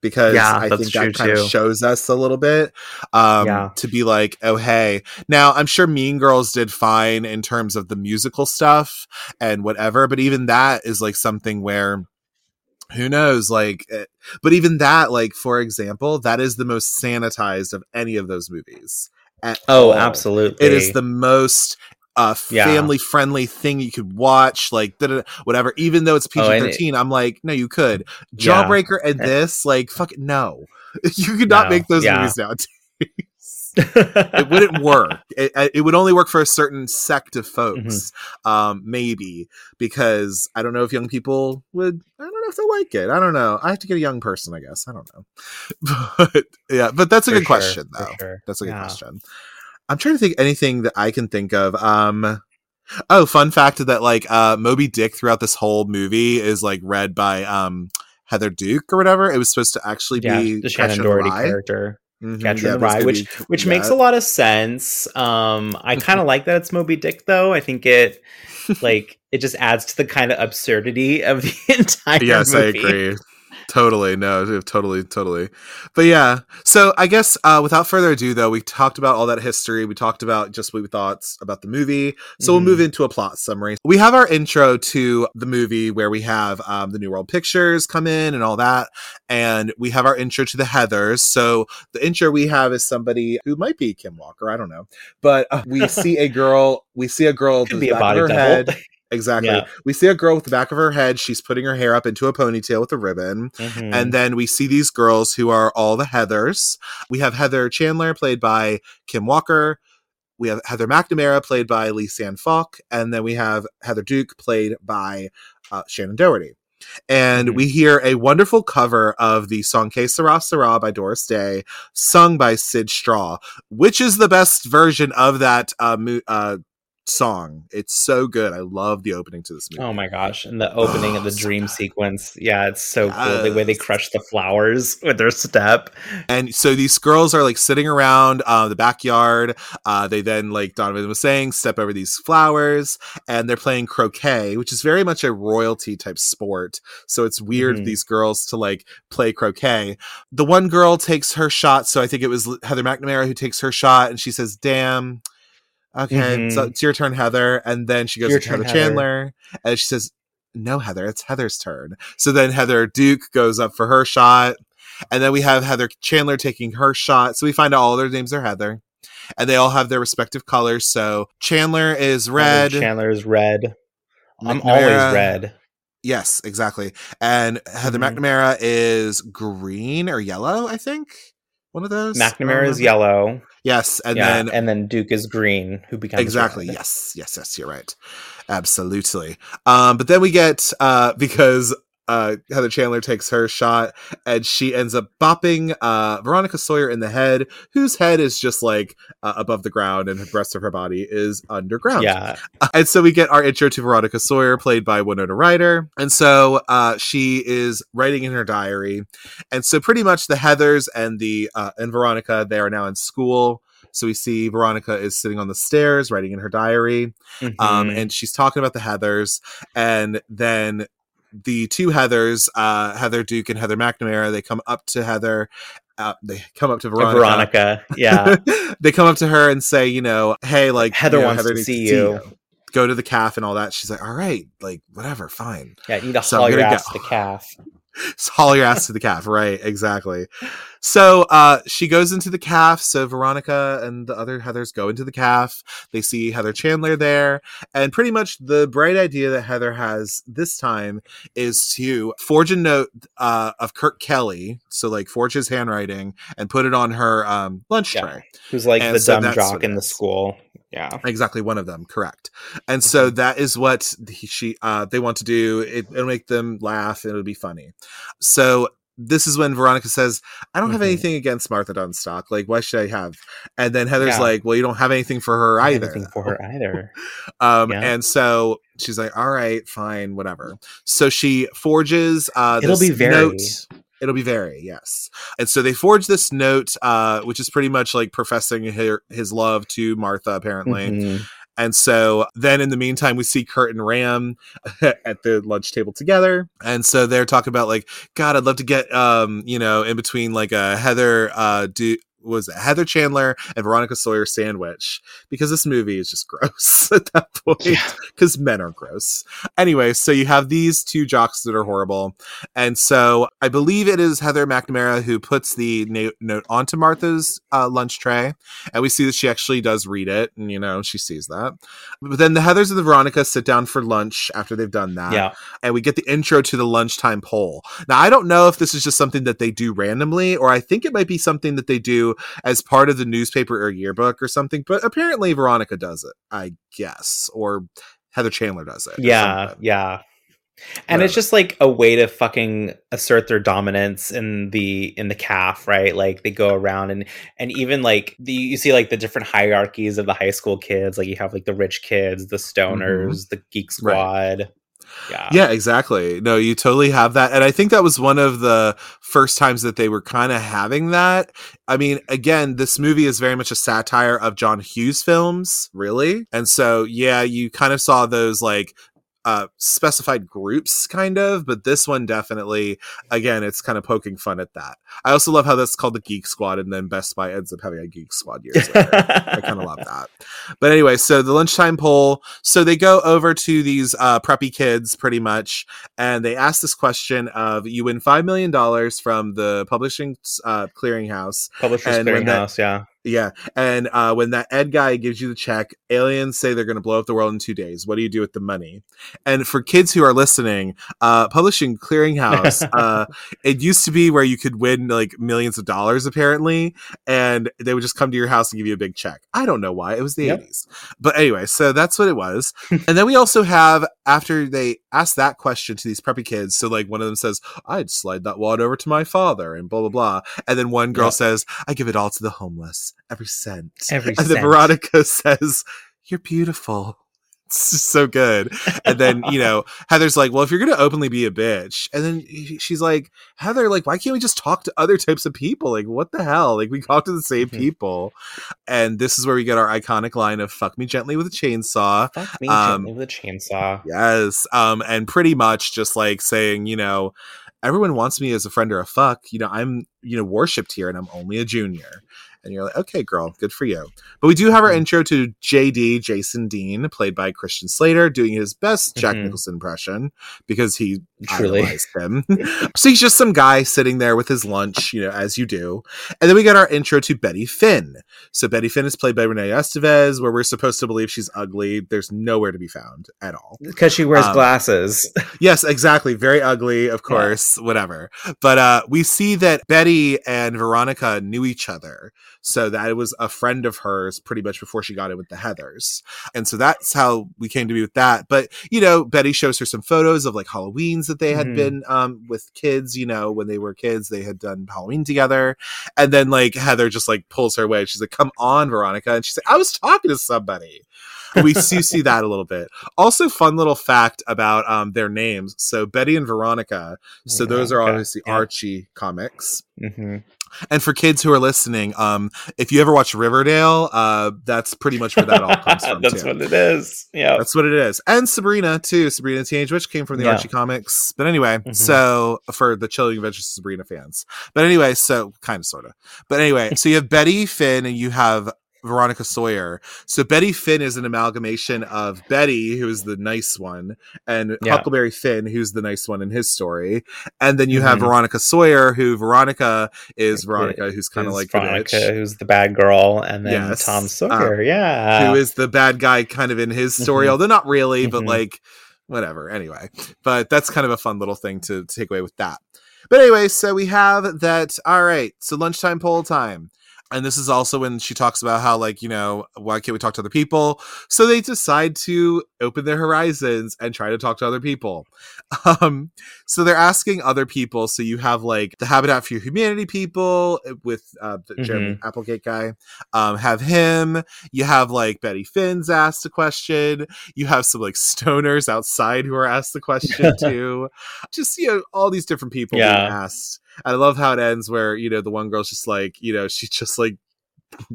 Because yeah, I think that kind too. Of shows us a little bit um, yeah. to be like, oh, hey. Now, I'm sure Mean Girls did fine in terms of the musical stuff and whatever. But even that is like something where who knows? Like, it, but even that, like, for example, that is the most sanitized of any of those movies. Oh, all. Absolutely. It is the most uh, family friendly yeah. thing you could watch, like whatever, even though it's P G thirteen. Oh, I'm like, no, you could. Jawbreaker yeah. and this, like, fuck it, no. You could not no. make those yeah. movies nowadays. It wouldn't work. It, it would only work for a certain sect of folks, mm-hmm. um, maybe, because I don't know if young people would, I don't know if they'll like it. I don't know. I have to get a young person, I guess. I don't know. But yeah, but that's a for good sure, question, though. Sure. That's a good yeah. question. I'm trying to think anything that I can think of. Um, oh, fun fact that like uh, Moby Dick throughout this whole movie is like read by um, Heather Duke or whatever. It was supposed to actually yeah, be the Shannen Doherty character. Mm-hmm. Catcher yeah, in the Rye, which be, which yeah. makes a lot of sense. Um, I kind of like that it's Moby Dick, though. I think it like it just adds to the kind of absurdity of the entire yes, movie. Yes, I agree. Totally. No, totally, totally. But yeah. So I guess uh, without further ado, though, we talked about all that history. We talked about just what we thought about the movie. So mm. we'll move into a plot summary. We have our intro to the movie where we have um, the New World Pictures come in and all that. And we have our intro to the Heathers. So the intro we have is somebody who might be Kim Walker. I don't know. But uh, we see a girl. We see a girl. Could be a body double. Head. Exactly. Yeah. We see a girl with the back of her head. She's putting her hair up into a ponytail with a ribbon. Mm-hmm. And then we see these girls who are all the Heathers. We have Heather Chandler, played by Kim Walker. We have Heather McNamara, played by Lisanne Falk. And then we have Heather Duke, played by uh, Shannen Doherty. And mm-hmm. we hear a wonderful cover of the song Que Sera Sera by Doris Day, sung by Sid Straw, which is the best version of that uh, mo- uh song. It's so good. I love the opening to this movie. Oh my gosh. And the opening oh, of the dream so sequence. Yeah, it's so yes. cool. The way they crush the flowers with their step. And so these girls are like sitting around uh, the backyard. Uh, they then, like Donovan was saying, step over these flowers, and they're playing croquet, which is very much a royalty type sport. So it's weird mm-hmm. these girls to like play croquet. The one girl takes her shot. So I think it was Heather McNamara who takes her shot, and she says, "Damn. Okay, mm-hmm. so it's your turn, Heather." And then she goes to Heather Chandler, and she says, "No, Heather, it's Heather's turn." So then Heather Duke goes up for her shot, and then we have Heather Chandler taking her shot. So we find out all their names are Heather, and they all have their respective colors. So Chandler is red. Heather Chandler is red. I'm McNamara, always red. Yes, exactly. And Heather mm-hmm. McNamara is green or yellow, I think. One of those. McNamara is yellow. Yes, and yeah, then and then Duke is green, who becomes exactly. Red. Yes, yes, yes. You're right, absolutely. Um, but then we get uh, because uh, Heather Chandler takes her shot, and she ends up bopping uh, Veronica Sawyer in the head, whose head is just like uh, above the ground, and the rest of her body is underground. Yeah, and so we get our intro to Veronica Sawyer, played by Winona Ryder, and so uh, she is writing in her diary, and so pretty much the Heathers and the uh, and Veronica, they are now in school. So we see Veronica is sitting on the stairs writing in her diary, mm-hmm. um, and she's talking about the Heathers, and then the two Heathers, uh, Heather Duke and Heather McNamara, they come up to Heather. Uh, they come up to Veronica. Veronica, yeah. They come up to her and say, you know, hey, like, Heather you know, wants Heather to see you. see you. Go to the calf and all that. She's like, all right, like, whatever, fine. Yeah, you need to so haul your ass go. to the calf. So haul your ass to the calf, right, exactly. So uh, she goes into the calf. So Veronica and the other Heathers go into the calf. They see Heather Chandler there. And pretty much the bright idea that Heather has this time is to forge a note uh, of Kirk Kelly. So like forge his handwriting and put it on her um, lunch yeah. tray. Who's like and the so dumb jock in the school. Yeah, exactly. One of them. Correct. And mm-hmm. so that is what he, she uh, they want to do. It, it'll make them laugh. It'll be funny. So this is when Veronica says, I don't have mm-hmm. anything against Martha Dunstock. Like, why should I have? And then Heather's yeah. like, well, you don't have anything for her either. Anything for her either. um, yeah. And so she's like, all right, fine, whatever. So she forges uh, this It'll be very- note. It'll be very, yes. And so they forge this note, uh, which is pretty much like professing her, his love to Martha, apparently. Mm-hmm. And so then in the meantime, we see Kurt and Ram at the lunch table together. And so they're talking about like, God, I'd love to get, um, you know, in between like a Heather, uh, do was it Heather Chandler and Veronica Sawyer sandwich, because this movie is just gross at that point because yeah. men are gross. Anyway, so you have these two jocks that are horrible. And so I believe it is Heather McNamara who puts the na- note onto Martha's uh, lunch tray. And we see that she actually does read it. And, you know, she sees that. But then the Heathers and the Veronica sit down for lunch after they've done that. Yeah. And we get the intro to the lunchtime poll. Now, I don't know if this is just something that they do randomly, or I think it might be something that they do as part of the newspaper or yearbook or something, but apparently Veronica does it, I guess, or Heather Chandler does it. Yeah, yeah. And right. It's just like a way to fucking assert their dominance in the in the calf, right? Like they go around and and even like the, you see like the different hierarchies of the high school kids. Like you have like the rich kids, the stoners, mm-hmm. the geek squad. Right. Yeah. yeah, exactly. No, you totally have that. And I think that was one of the first times that they were kind of having that. I mean, again, this movie is very much a satire of John Hughes films, really. And so, yeah, you kind of saw those like uh, specified groups kind of. But this one definitely, again, it's kind of poking fun at that. I also love how that's called the Geek Squad. And then Best Buy ends up having a Geek Squad years later. I kind of love that. But anyway, so the lunchtime poll. So they go over to these uh, preppy kids pretty much. And they ask this question of, you win five million dollars from the publishing uh, clearinghouse. Publishers and clearinghouse, that, yeah. Yeah. And uh, when that Ed guy gives you the check, aliens say they're going to blow up the world in two days. What do you do with the money? And for kids who are listening, uh, Publishing Clearinghouse, uh, it used to be where you could win like millions of dollars, apparently. And they would just come to your house and give you a big check. I don't know why. It was the yep. eighties. But anyway, so that's what it was. And then we also have, after they ask that question to these preppy kids, so like one of them says, I'd slide that wallet over to my father and blah, blah, blah. And then one girl yep. says, I give it all to the homeless. Every cent. Every and cent. Then Veronica says, you're beautiful. It's just so good. And then, you know, Heather's like, well, if you're going to openly be a bitch. And then she's like, Heather, like, why can't we just talk to other types of people? Like, what the hell? Like, we talk to the same mm-hmm. people. And this is where we get our iconic line of fuck me gently with a chainsaw. Fuck me um, gently with a chainsaw. Yes. Um, and pretty much just like saying, you know, everyone wants me as a friend or a fuck. You know, I'm, you know, worshipped here and I'm only a junior. And you're like, okay, girl, good for you. But we do have our intro to J D, Jason Dean, played by Christian Slater, doing his best Jack mm-hmm. Nicholson impression because he truly idolized him. So he's just some guy sitting there with his lunch, you know, as you do. And then we got our intro to Betty Finn. So Betty Finn is played by Renee Estevez, where we're supposed to believe she's ugly. There's nowhere to be found at all. Because she wears um, glasses. Yes, exactly. Very ugly, of course, yeah. whatever. But uh, we see that Betty and Veronica knew each other. So that was a friend of hers pretty much before she got in with the Heathers. And so that's how we came to be with that. But, you know, Betty shows her some photos of like Halloweens that they had mm-hmm. been um, with kids, you know, when they were kids, they had done Halloween together. And then like Heather just like pulls her away. She's like, come on, Veronica. And she's like, I was talking to somebody. We see, see that a little bit. Also, fun little fact about um, their names. So Betty and Veronica. So yeah, those are obviously yeah. Archie comics. Mm-hmm. And for kids who are listening, um, if you ever watch Riverdale, uh, that's pretty much where that all comes from. That's too. What it is. Yeah, that's what it is. And Sabrina too. Sabrina the Teenage Witch came from the yeah. Archie comics. But anyway, mm-hmm. so for the Chilling Adventures of Sabrina fans. But anyway, so kind of, sort of. But anyway, so you have Betty Finn, and you have Veronica Sawyer. So Betty Finn is an amalgamation of Betty, who is the nice one, and yeah. Huckleberry Finn, who's the nice one in his story. And then you have mm-hmm. Veronica Sawyer, who Veronica is Veronica, who's kind of like Veronica, the witch, who's the bad girl, and then yes. Tom Sawyer, um, yeah, who is the bad guy kind of in his story, mm-hmm. although not really, mm-hmm. but like whatever. Anyway, but that's kind of a fun little thing to, to take away with that. But anyway, so we have that. All right, so lunchtime poll time. And this is also when she talks about how, like, you know, why can't we talk to other people? So they decide to open their horizons and try to talk to other people. Um, so they're asking other people. So you have, like, the Habitat for Humanity people with uh, the mm-hmm. Jeremy Applegate guy. Um, have him. You have, like, Betty Finn's asked a question. You have some, like, stoners outside who are asked the question, too. Just, you know, all these different people yeah. being asked. I love how it ends where, you know, the one girl's just like, you know, she just like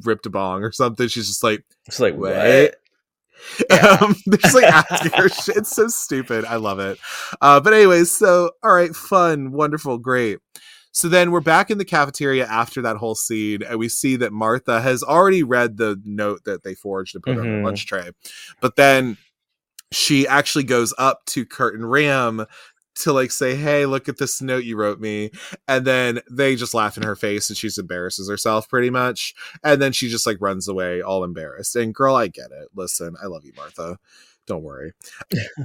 ripped a bong or something. She's just like, it's like, what? what? Yeah. Um, they're just like asking her shit. It's so stupid. I love it. Uh, but anyways, so, all right, fun, wonderful, great. So then we're back in the cafeteria after that whole scene, and we see that Martha has already read the note that they forged and put mm-hmm. on her lunch tray. But then she actually goes up to Kurt and Ram to like say, hey, look at this note you wrote me. And then they just laugh in her face and she's embarrasses herself pretty much. And then she just like runs away all embarrassed. And girl, I get it. Listen, I love you, Martha. Don't worry.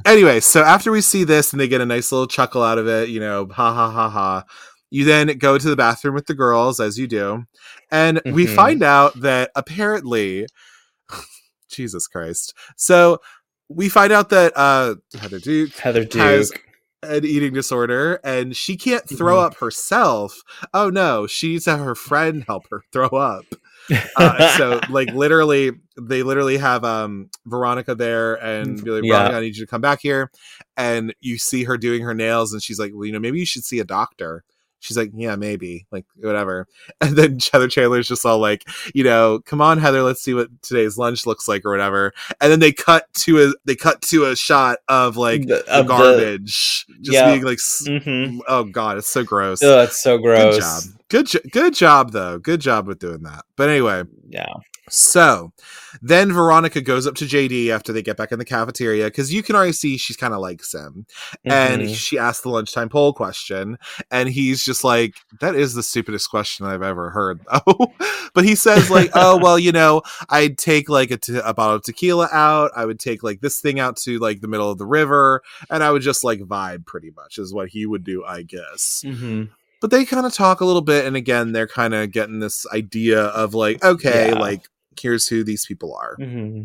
Anyway, so after we see this and they get a nice little chuckle out of it, you know, ha ha ha ha. You then go to the bathroom with the girls as you do. And mm-hmm. we find out that apparently, Jesus Christ. So we find out that uh, Heather Duke, Heather Duke has an eating disorder, and she can't throw up herself. Oh no, she needs to have her friend help her throw up. Uh, so like literally they literally have um Veronica there and be like, Veronica, yeah. I need you to come back here. And you see her doing her nails and she's like, well, you know, maybe you should see a doctor. She's like, yeah, maybe, like, whatever. And then Heather Chandler's just all like, you know, come on, Heather, let's see what today's lunch looks like or whatever. And then they cut to a they cut to a shot of like the, the of garbage, the, just yeah. being like, mm-hmm. oh god, it's so gross. Oh, it's so gross. Good job. Good, jo- good job though. Good job with doing that. But anyway, yeah. So then Veronica goes up to J D after they get back in the cafeteria, because you can already see she's kind of likes him. Mm-hmm. And she asks the lunchtime poll question, and he's just like, that is the stupidest question I've ever heard, though. But he says, like, oh, well, you know, I'd take like a, te- a bottle of tequila out. I would take like this thing out to like the middle of the river, and I would just like vibe, pretty much is what he would do, I guess. Mm-hmm. But they kind of talk a little bit, and again, they're kind of getting this idea of like, okay, yeah. like, here's who these people are. Mm-hmm.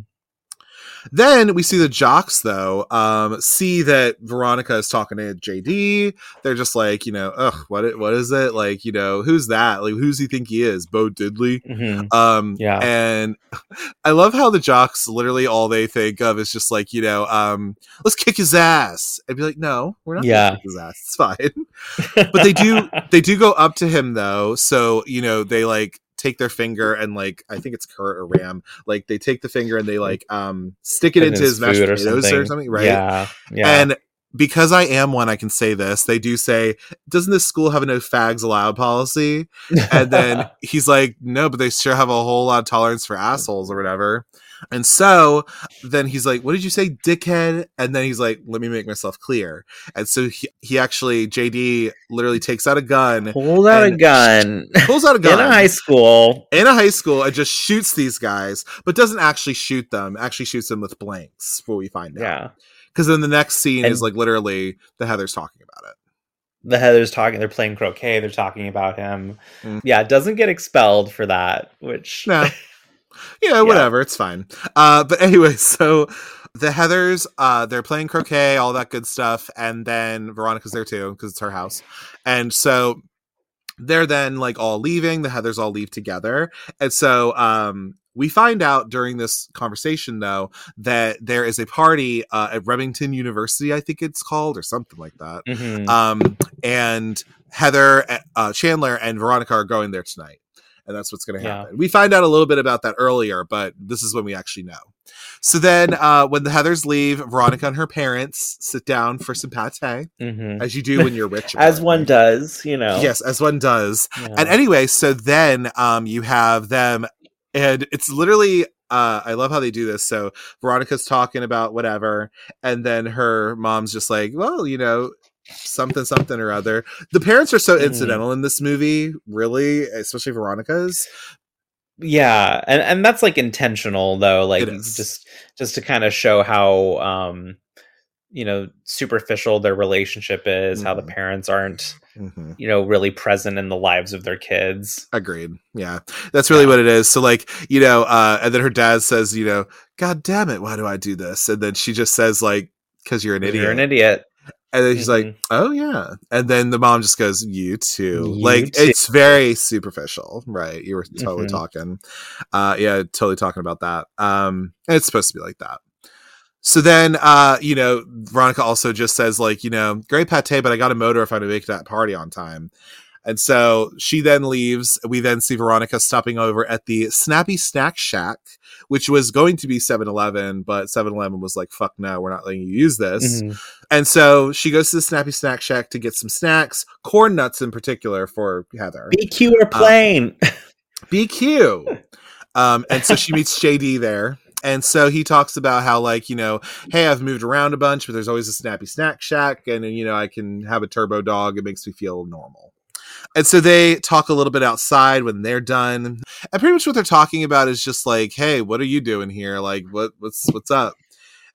Then we see the jocks, though, um, see that Veronica is talking to J D. They're just like, you know, ugh, what it, what is it? Like, you know, who's that? Like, who's he think he is? Bo Diddley? Mm-hmm. Um, yeah. And I love how the jocks, literally all they think of is just like, you know, um, let's kick his ass. I'd be like, no, we're not yeah. going to kick his ass. It's fine. But they do, they do go up to him, though. So, you know, they like, take their finger and like I think it's Kurt or Ram, like they take the finger and they like um stick it and into his mashed potatoes or something. or something right yeah, yeah and because I am one, I can say this. They do say, doesn't this school have a no fags allowed policy? And then he's like, no, but they sure have a whole lot of tolerance for assholes or whatever. And so then he's like, what did you say, dickhead? And then he's like, let me make myself clear. And so he, he actually, J D literally takes out a gun. Pulls out a gun. Pulls out a gun. In a high school. In a high school and just shoots these guys, but doesn't actually shoot them. Actually shoots them with blanks, what we find out. Yeah. Because then the next scene and is like literally the Heathers talking about it. The Heathers talking, they're playing croquet, they're talking about him. Mm. Yeah, doesn't get expelled for that, which... No. You know, yeah, whatever, it's fine. Uh, but anyway, so the Heathers, uh, they're playing croquet, all that good stuff. And then Veronica's there too, because it's her house. And so they're then like all leaving. The Heathers all leave together. And so... Um, we find out during this conversation, though, that there is a party uh, at Remington University, I think it's called, or something like that. Mm-hmm. Um, and Heather, uh, Chandler, and Veronica are going there tonight. And that's what's going to happen. Yeah. We find out a little bit about that earlier, but this is when we actually know. So then uh, when the Heathers leave, Veronica and her parents sit down for some pate, mm-hmm. as you do when you're rich. As one right? does, you know. Yes, as one does. Yeah. And anyway, so then um, you have them... And it's literally, uh, I love how they do this. So Veronica's talking about whatever. And then her mom's just like, well, you know, something, something or other. The parents are so mm. incidental in this movie, really, especially Veronica's. Yeah. And, and that's like intentional, though, like just just to kind of show how, um, you know, superficial their relationship is, mm-hmm. how the parents aren't, mm-hmm. you know, really present in the lives of their kids. Agreed. Yeah, that's really yeah. what it is. So like, you know, uh, and then her dad says, you know, God damn it, why do I do this? And then she just says like, because you're an idiot. You're an idiot. And then he's mm-hmm. like, oh, yeah. And then the mom just goes, you too. You like, too. It's very superficial. Right. You were totally mm-hmm. talking. Uh, yeah, totally talking about that. Um, and it's supposed to be like that. So then, uh, you know, Veronica also just says, like, you know, great pate, but I got a motor if I had to make that party on time. And so she then leaves. We then see Veronica stopping over at the Snappy Snack Shack, which was going to be seven eleven, but seven eleven was like, fuck no, we're not letting you use this. Mm-hmm. And so she goes to the Snappy Snack Shack to get some snacks, corn nuts in particular for Heather. B Q or plain? Um, B Q. Um, and so she meets J D there. And so he talks about how, like, you know, hey, I've moved around a bunch, but there's always a Snappy Snack Shack. And, and, you know, I can have a turbo dog. It makes me feel normal. And so they talk a little bit outside when they're done. And pretty much what they're talking about is just like, hey, what are you doing here? Like, what what's what's up?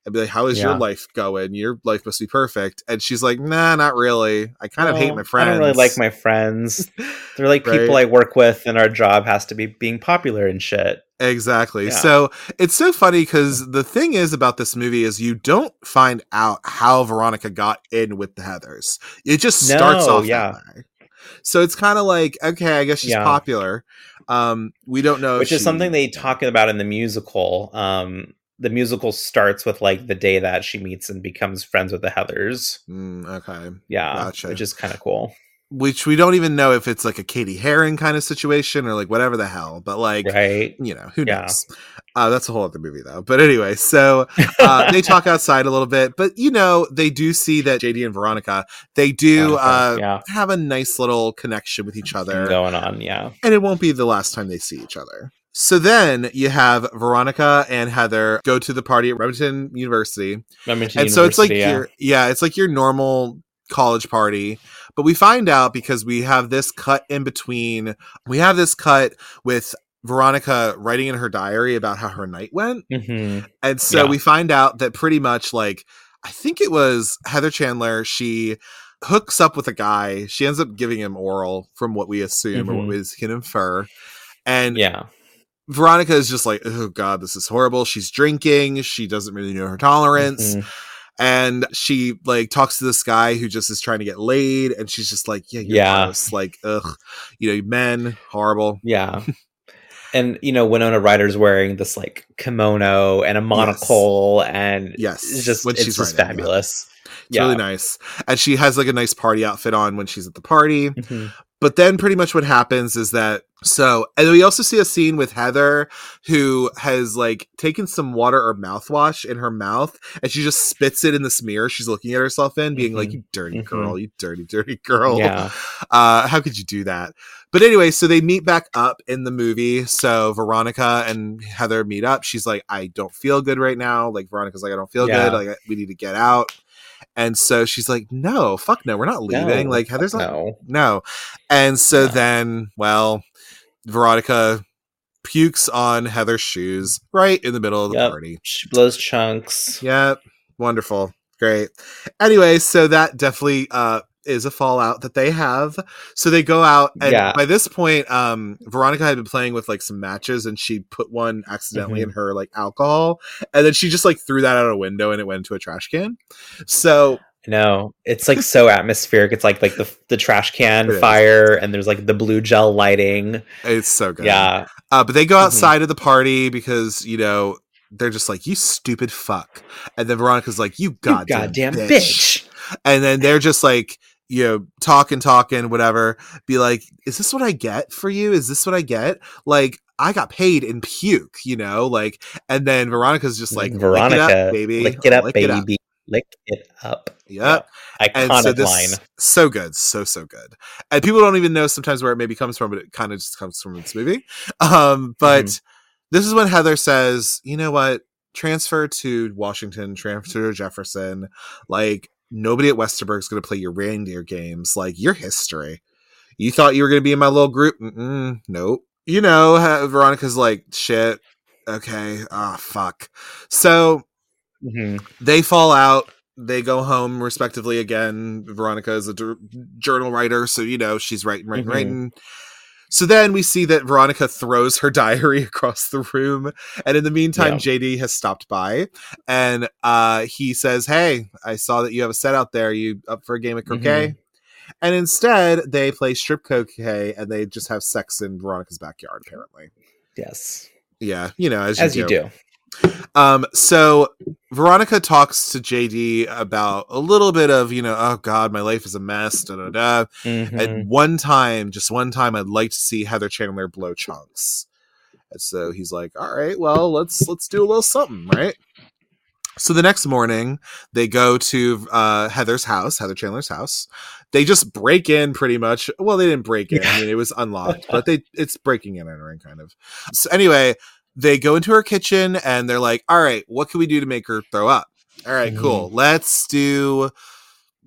And be like, how is yeah. your life going? Your life must be perfect. And she's like, nah, not really. I kind no, of hate my friends. I don't really like my friends. They're like right? people I work with, and our job has to be being popular and shit. Exactly. Yeah. So it's so funny because the thing is about this movie is you don't find out how Veronica got in with the Heathers. It just no, starts off yeah. that way. So it's kind of like, okay, I guess she's yeah. popular. Um, we don't know. Which if is she... something they talk about in the musical. Um, the musical starts with like the day that she meets and becomes friends with the Heathers. Mm, okay. Yeah. Gotcha. Which is kind of cool. Which we don't even know if it's like a Katie Heron kind of situation or like whatever the hell, but like, right. you know, who yeah. knows? Uh, that's a whole other movie though. But anyway, so uh, they talk outside a little bit, but you know, they do see that J D and Veronica, they do Veronica, uh, yeah. have a nice little connection with each other going on. Yeah. And it won't be the last time they see each other. So then you have Veronica and Heather go to the party at Remington University. Remington and University, so it's like yeah. your yeah, it's like your normal college party. But we find out because we have this cut in between. We have this cut with Veronica writing in her diary about how her night went. Mm-hmm. And so yeah. we find out that pretty much like, I think it was Heather Chandler. She hooks up with a guy. She ends up giving him oral from what we assume mm-hmm. or what we can infer. And yeah. Veronica is just like, oh God, this is horrible. She's drinking. She doesn't really know her tolerance. Mm-hmm. And she like talks to this guy who just is trying to get laid. And she's just like, yeah, you're yeah. gross. Like, ugh, you know, men, horrible. Yeah. And, you know, Winona Ryder's wearing this, like, kimono and a monocle. Yes. And yes. it's just, when it's she's just fabulous. It. It's yeah. really nice. And she has, like, a nice party outfit on when she's at the party. Mm-hmm. But then pretty much what happens is that, so, and we also see a scene with Heather who has, like, taken some water or mouthwash in her mouth. And she just spits it in this mirror she's looking at herself in, being mm-hmm. like, you dirty mm-hmm. girl, you dirty, dirty girl. Yeah. Uh, how could you do that? But anyway, so they meet back up in the movie. So Veronica and Heather meet up. She's like, I don't feel good right now. Like, Veronica's like, I don't feel yeah. good. Like, we need to get out. And so she's like, no, fuck no, we're not leaving. No, like, Heather's like, no. no. And so yeah. then, well, Veronica pukes on Heather's shoes right in the middle of the yep. party. She blows chunks. Yep. Wonderful. Great. Anyway, so that definitely uh, is a fallout that they have. So they go out. And yeah. by this point, um, Veronica had been playing with like some matches and she put one accidentally mm-hmm. in her like alcohol. And then she just like threw that out a window and it went into a trash can. So. No, it's like so atmospheric. It's like like the the trash can it fire is. And there's like the blue gel lighting. It's so good. Yeah. Uh, but they go outside mm-hmm. of the party because, you know, they're just like, you stupid fuck. And then Veronica's like, you goddamn, you goddamn bitch. bitch. And then they're just like, you know, talking, talking, whatever. Be like, is this what I get for you? Is this what I get? Like, I got paid in puke, you know? Like, and then Veronica's just like, Veronica, lick it up, baby. Lick it up, lick baby. It up. Lick it up. Yep. Yeah. Iconic so this, line. So good. So, so good. And people don't even know sometimes where it maybe comes from, but it kind of just comes from this movie. Um, but mm. this is when Heather says, you know what? Transfer to Washington, transfer to Jefferson. Like, nobody at Westerberg is going to play your reindeer games. Like, you're history. You thought you were going to be in my little group? Mm-mm, nope. You know, Veronica's like, shit. Okay. Ah, oh, fuck. So... Mm-hmm. They fall out. They go home, respectively. Again, Veronica is a d- journal writer, so you know she's writing, writing, mm-hmm. writing. So then we see that Veronica throws her diary across the room, and in the meantime, yeah. J D has stopped by, and uh, he says, "Hey, I saw that you have a set out there. Are you up for a game of croquet?" Mm-hmm. And instead, they play strip croquet, and they just have sex in Veronica's backyard. Apparently, yes, yeah, you know, as you as do. You do. Um, so Veronica talks to J D about a little bit of, you know, oh God, my life is a mess. Da, da, da. Mm-hmm. And one time, just one time, I'd like to see Heather Chandler blow chunks. And so he's like, all right, well, let's, let's do a little something. Right. So the next morning they go to, uh, Heather's house, Heather Chandler's house. They just break in pretty much. Well, they didn't break in. I mean, it was unlocked, but they, it's breaking and entering kind of. So anyway, they go into her kitchen and they're like, all right, what can we do to make her throw up? All right, mm-hmm. cool. Let's do,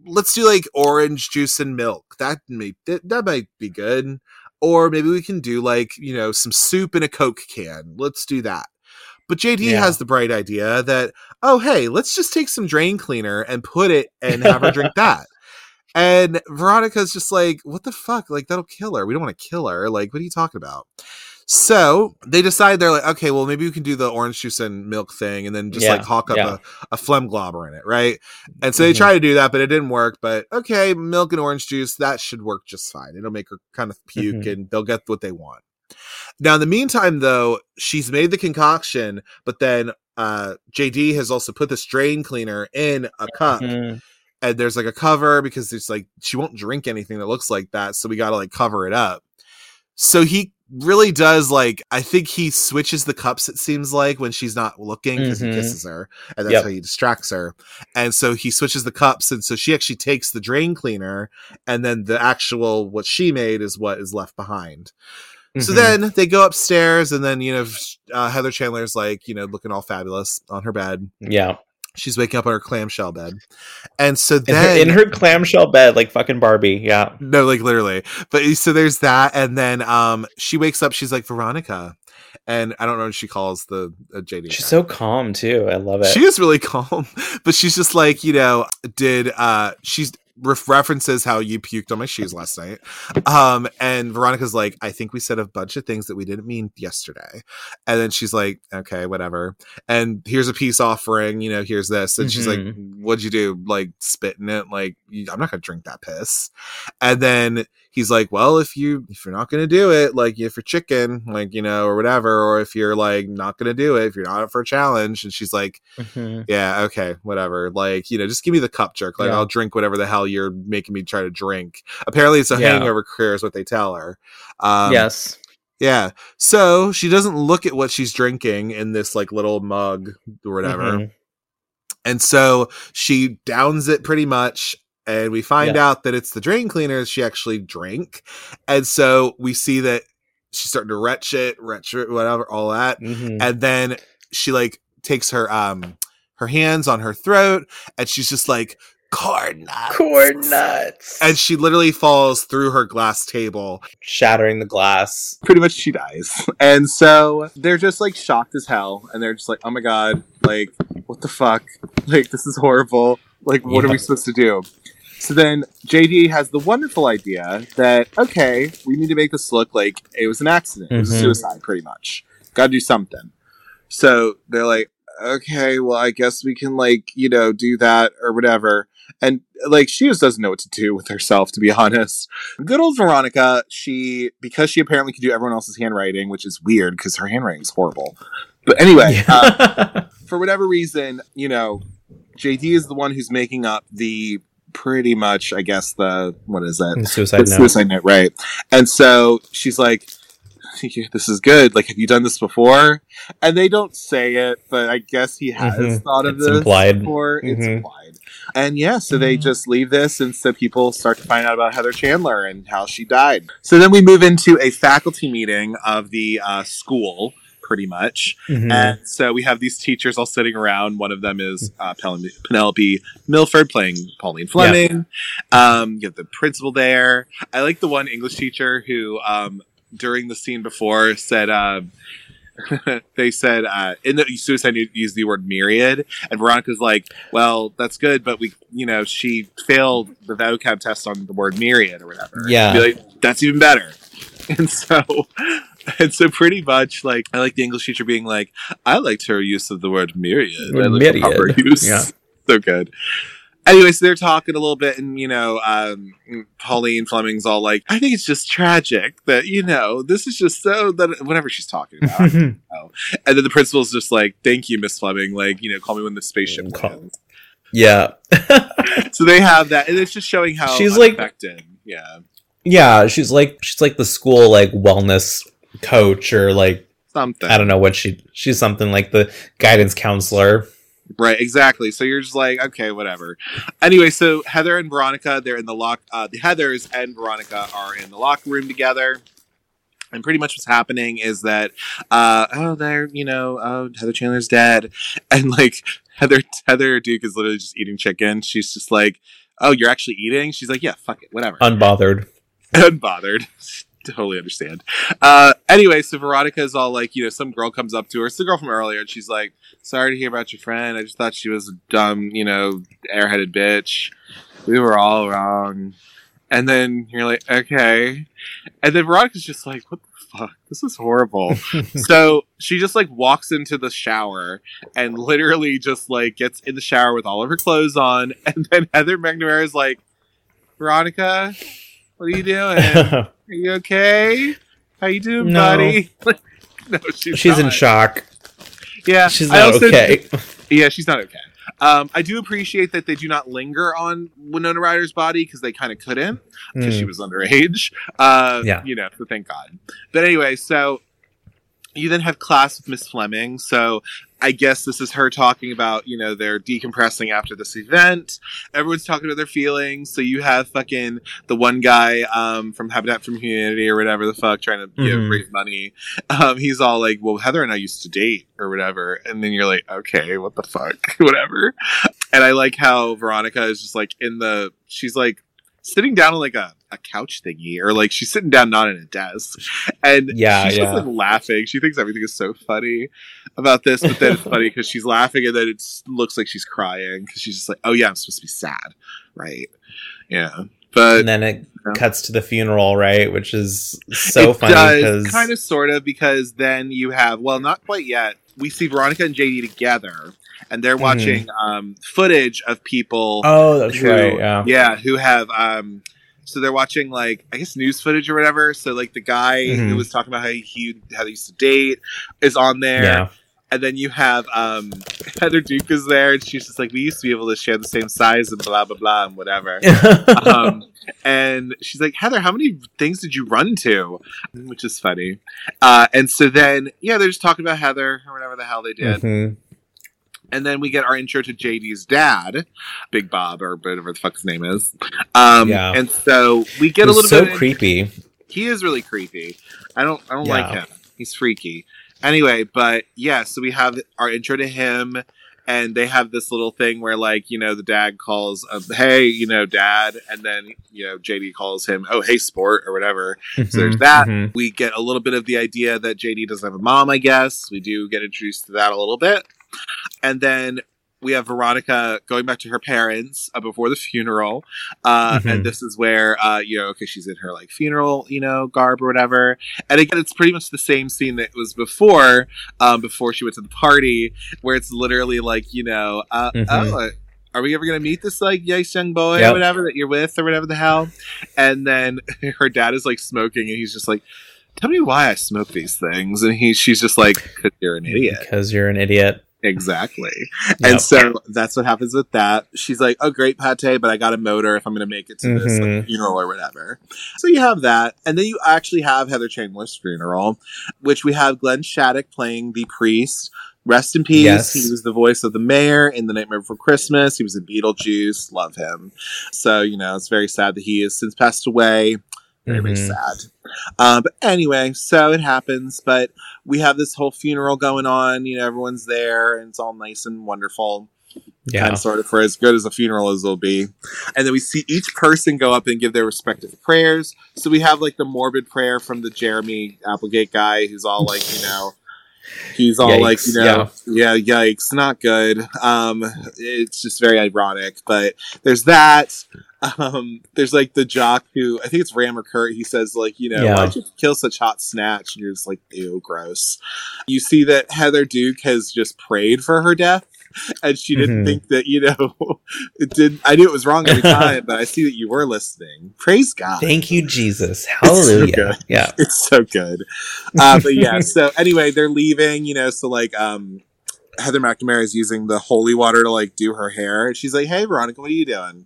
let's do like orange juice and milk. That may, that, that might be good. Or maybe we can do like, you know, some soup in a Coke can. Let's do that. But J D yeah. has the bright idea that, oh, hey, let's just take some drain cleaner and put it and have her drink that. And Veronica's just like, what the fuck? Like, that'll kill her. We don't want to kill her. Like, what are you talking about? So they decide they're like, okay, well, maybe we can do the orange juice and milk thing and then just yeah, like hawk up yeah. a, a phlegm globber in it, right? And so they mm-hmm. try to do that, but it didn't work. But okay, milk and orange juice, that should work just fine. It'll make her kind of puke mm-hmm. and they'll get what they want. Now, in the meantime, though, she's made the concoction, but then uh, J D has also put this drain cleaner in a cup. Mm-hmm. And there's like a cover because it's like she won't drink anything that looks like that. So we got to like cover it up. So he really does like I think he switches the cups, it seems like, when she's not looking, because mm-hmm. he kisses her and that's yep. how he distracts her. And so he switches the cups, and so she actually takes the drain cleaner, and then the actual what she made is what is left behind. Mm-hmm. So then they go upstairs, and then, you know, uh, Heather Chandler's like, you know, looking all fabulous on her bed. Yeah. She's waking up on her clamshell bed. And so then... In her, in her clamshell bed, like fucking Barbie, yeah. No, like literally. But so there's that, and then um, she wakes up, she's like, Veronica. And I don't know what she calls the uh, J D. She's guy. So calm, too. I love it. She is really calm. But she's just like, you know, did... Uh, she's re- references how you puked on my shoes last night. Um, and Veronica's like, I think we said a bunch of things that we didn't mean yesterday. And then she's like, okay, whatever. And here's a peace offering. You know, here's this. And mm-hmm. she's like, what'd you do? Like, spit in it? Like, I'm not going to drink that piss. And then... He's like, well, if you if you're not gonna do it, like if you're chicken, like you know, or whatever, or if you're like not gonna do it, if you're not up for a challenge, and she's like, mm-hmm. yeah, okay, whatever, like you know, just give me the cup jerk, like yeah. I'll drink whatever the hell you're making me try to drink. Apparently, it's a yeah. hangover cure, is what they tell her. Um, yes, yeah. So she doesn't look at what she's drinking in this like little mug or whatever, mm-hmm. and so she downs it pretty much. And we find yeah. out that it's the drain cleaners she actually drank. And so we see that she's starting to retch it, retch it, whatever, all that. Mm-hmm. And then she like takes her um her hands on her throat and she's just like, corn nuts. Corn nuts. And she literally falls through her glass table, shattering the glass. Pretty much she dies. And so they're just like shocked as hell. And they're just like, oh my God, like, what the fuck? Like, this is horrible. Like, what yeah. are we supposed to do? So then J D has the wonderful idea that, okay, we need to make this look like it was an accident. Mm-hmm. It was a suicide, pretty much. Got to do something. So they're like, okay, well, I guess we can, like, you know, do that or whatever. And, like, she just doesn't know what to do with herself, to be honest. Good old Veronica, she, because she apparently could do everyone else's handwriting, which is weird because her handwriting is horrible. But anyway, uh, for whatever reason, you know, J D is the one who's making up the... pretty much I guess the what is that suicide, suicide note, right? And so she's like, this is good, like have you done this before? And they don't say it, but I guess he has mm-hmm. thought of it's this implied. before mm-hmm. it's implied. And yeah, so mm-hmm. they just leave this, and so people start to find out about Heather Chandler and how she died. So then we move into a faculty meeting of the uh school, pretty much. Mm-hmm. And so we have these teachers all sitting around. One of them is uh, Pen- Penelope Milford playing Pauline Fleming. Yeah. Um, you have the principal there. I like the one English teacher who, um, during the scene before, said, uh, they said, uh, in the suicide, you used the word myriad. And Veronica's like, well, that's good, but we, you know, she failed the vocab test on the word myriad or whatever. Yeah. Like, that's even better. And so. And so pretty much, like, I like the English teacher being like, I liked her use of the word myriad. I liked the proper use. Yeah. So good. Anyway, so they're talking a little bit, and, you know, um, Pauline Fleming's all like, I think it's just tragic that, you know, this is just so, that whatever she's talking about. You know. And then the principal's just like, thank you, Miss Fleming. Like, you know, call me when the spaceship lands. Yeah. So they have that, and it's just showing how she's unaffected. Like, yeah. Yeah, she's like, she's like the school, like, wellness coach or like something. I don't know what she she's something like the guidance counselor, right? Exactly. So you're just like, okay, whatever. Anyway, so Heather and Veronica, they're in the lock uh the Heathers and Veronica are in the locker room together, and pretty much what's happening is that uh oh they're you know oh Heather Chandler's dead, and like Heather Heather Duke is literally just eating chicken. She's just like, oh, you're actually eating? She's like, yeah, fuck it, whatever, unbothered unbothered. Totally understand. Uh, anyway, so Veronica's all like, you know, some girl comes up to her. It's the girl from earlier, and she's like, sorry to hear about your friend. I just thought she was a dumb, you know, airheaded bitch. We were all wrong. And then you're like, okay. And then Veronica's just like, what the fuck? This is horrible. So she just like walks into the shower and literally just like gets in the shower with all of her clothes on. And then Heather McNamara is like, Veronica, what are you doing? Are you okay? How you doing, no. buddy? No, she's She's not. In shock. Yeah. She's not okay. Do, yeah, she's not okay. Um, I do appreciate that they do not linger on Winona Ryder's body, because they kind of couldn't, because mm. she was underage. Uh, yeah. You know, so thank God. But anyway, so you then have class with Miss Fleming. So I guess this is her talking about, you know, they're decompressing after this event. Everyone's talking about their feelings. So you have fucking the one guy um, from Habitat for Humanity or whatever the fuck trying to mm-hmm. you know, raise money. Um, he's all like, well, Heather and I used to date or whatever. And then you're like, okay, what the fuck? Whatever. And I like how Veronica is just like in the, she's like sitting down on like a, a couch thingy, or like she's sitting down not in a desk, and yeah, she's yeah. just like laughing. She thinks everything is so funny about this, but then it's funny because she's laughing and then it looks like she's crying because she's just like, oh yeah, I'm supposed to be sad, right? Yeah. But and then it you know. cuts to the funeral, right? Which is so it funny does, cause... kind of sort of, because then you have, well, not quite yet, we see Veronica and J D together, and they're watching mm. um footage of people oh that's who, right yeah. yeah who have um so they're watching, like, I guess news footage or whatever. So, like, the guy mm-hmm. who was talking about how he how he used to date is on there. Yeah. And then you have um, Heather Duke is there. And she's just like, we used to be able to share the same size and blah, blah, blah, and whatever. um, and she's like, Heather, how many things did you run to? Which is funny. Uh, and so then, yeah, they're just talking about Heather or whatever the hell they did. Mm-hmm. And then we get our intro to J D's dad, Big Bob, or whatever the fuck his name is. Um, yeah. And so we get He's a little so bit... so creepy. He is really creepy. I don't I don't yeah. like him. He's freaky. Anyway, but yeah, so we have our intro to him, and they have this little thing where, like, you know, the dad calls, um, hey, you know, dad, and then, you know, J D calls him, oh, hey, sport, or whatever. Mm-hmm, so there's that. Mm-hmm. We get a little bit of the idea that J D doesn't have a mom, I guess. We do get introduced to that a little bit. And then we have Veronica going back to her parents uh, before the funeral. Uh, mm-hmm. And this is where, uh, you know, okay, she's in her, like, funeral, you know, garb or whatever. And again, it's pretty much the same scene that was before, um, before she went to the party, where it's literally like, you know, uh, mm-hmm. oh, are we ever going to meet this, like, nice young boy yep. or whatever that you're with or whatever the hell? And then her dad is, like, smoking, and he's just like, tell me why I smoke these things. And he, she's just like, because you're an idiot. Because you're an idiot. Exactly. Yep. And so that's what happens with that. She's like, oh, great pate, but I got a motor if I'm going to make it to mm-hmm. this like, funeral or whatever. So you have that. And then you actually have Heather Chandler's funeral, which we have Glenn Shattuck playing the priest. Rest in peace. Yes. He was the voice of the mayor in The Nightmare Before Christmas. He was in Beetlejuice. Love him. So, you know, it's very sad that he has since passed away. Very, mm-hmm. very sad. Um, but anyway, so it happens. But we have this whole funeral going on. You know, everyone's there, and it's all nice and wonderful. Yeah. Kind of sort of for as good as a funeral as it'll be. And then we see each person go up and give their respective prayers. So we have, like, the morbid prayer from the Jeremy Applegate guy, who's all like, you know, he's all yikes. like, you know, yeah. yeah, yikes, not good. Um, it's just very ironic. But there's that. Um, there's, like, the jock who, I think it's Ram or Kurt, he says, like, you know, yeah. why'd you kill such hot snatch? And you're just like, ew, gross. You see that Heather Duke has just prayed for her death, and she didn't mm-hmm. think that, you know, it did. I knew it was wrong every time, but I see that you were listening. Praise God. Thank you, Jesus. Hallelujah. It's so yeah. It's so good. Uh, but yeah, so anyway, they're leaving, you know, so, like, um, Heather McNamara is using the holy water to, like, do her hair. And she's like, hey, Veronica, what are you doing?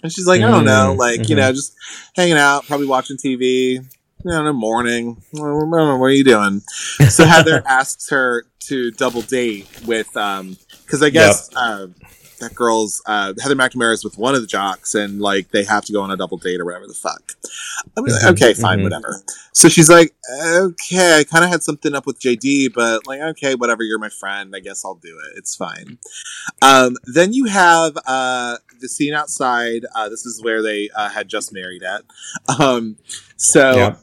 And she's like, I don't know, like, mm-hmm. you know, just hanging out, probably watching T V, you know, in the morning. Oh, what are you doing? So Heather asks her to double date with, um, because I guess yep. uh, that girl's, uh, Heather McNamara is with one of the jocks, and, like, they have to go on a double date or whatever the fuck. I was like, okay, fine, mm-hmm. whatever. So she's like, okay, I kind of had something up with J D, but, like, okay, whatever, you're my friend. I guess I'll do it. It's fine. Um, then you have, uh, the scene outside, uh, this is where they uh, had just married at. Um, so yeah.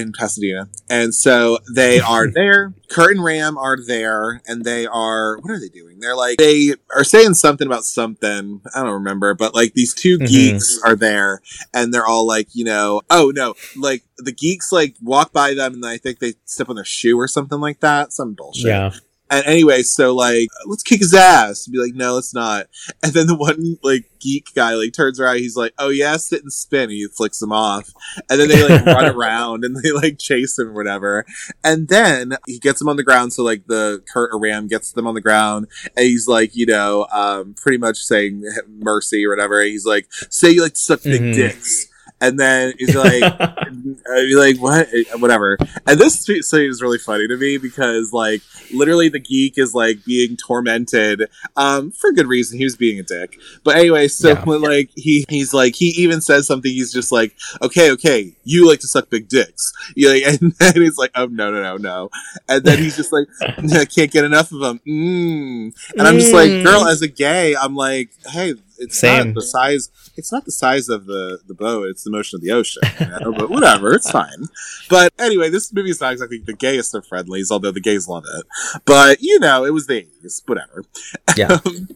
in Pasadena. And so they are there. Kurt and Ram are there, and they are, what are they doing? They're like, they are saying something about something. I don't remember, but, like, these two mm-hmm. geeks are there, and they're all like, you know, oh no, like, the geeks, like, walk by them, and I think they step on their shoe or something like that. Some bullshit. Yeah. And anyway, so, like, let's kick his ass. And be like, no, let's not. And then the one, like, geek guy, like, turns around. He's like, oh, yeah, sit and spin. He flicks him off. And then they, like, run around, and they, like, chase him or whatever. And then he gets him on the ground. So, like, the Kurt or Ram gets them on the ground. And he's like, you know, um, pretty much saying mercy or whatever. And he's like, say you like to suck big mm-hmm. dicks. And then he's like, I'd be like, what? Whatever. And this scene is really funny to me because, like, literally the geek is, like, being tormented um, for good reason. He was being a dick. But anyway, so, yeah. when, like, he, he's like, he even says something. He's just like, okay, okay, you like to suck big dicks. You like, and then he's like, oh, no, no, no, no. And then he's just like, I can't get enough of them. Mm. And mm. I'm just like, girl, as a gay, I'm like, hey, it's Same. not the size. It's not the size of the, the boat. It's the motion of the ocean. You know? But whatever, it's fine. But anyway, this movie is not exactly the gayest of friendlies, although the gays love it. But you know, it was the eighties. Whatever. Yeah. Um,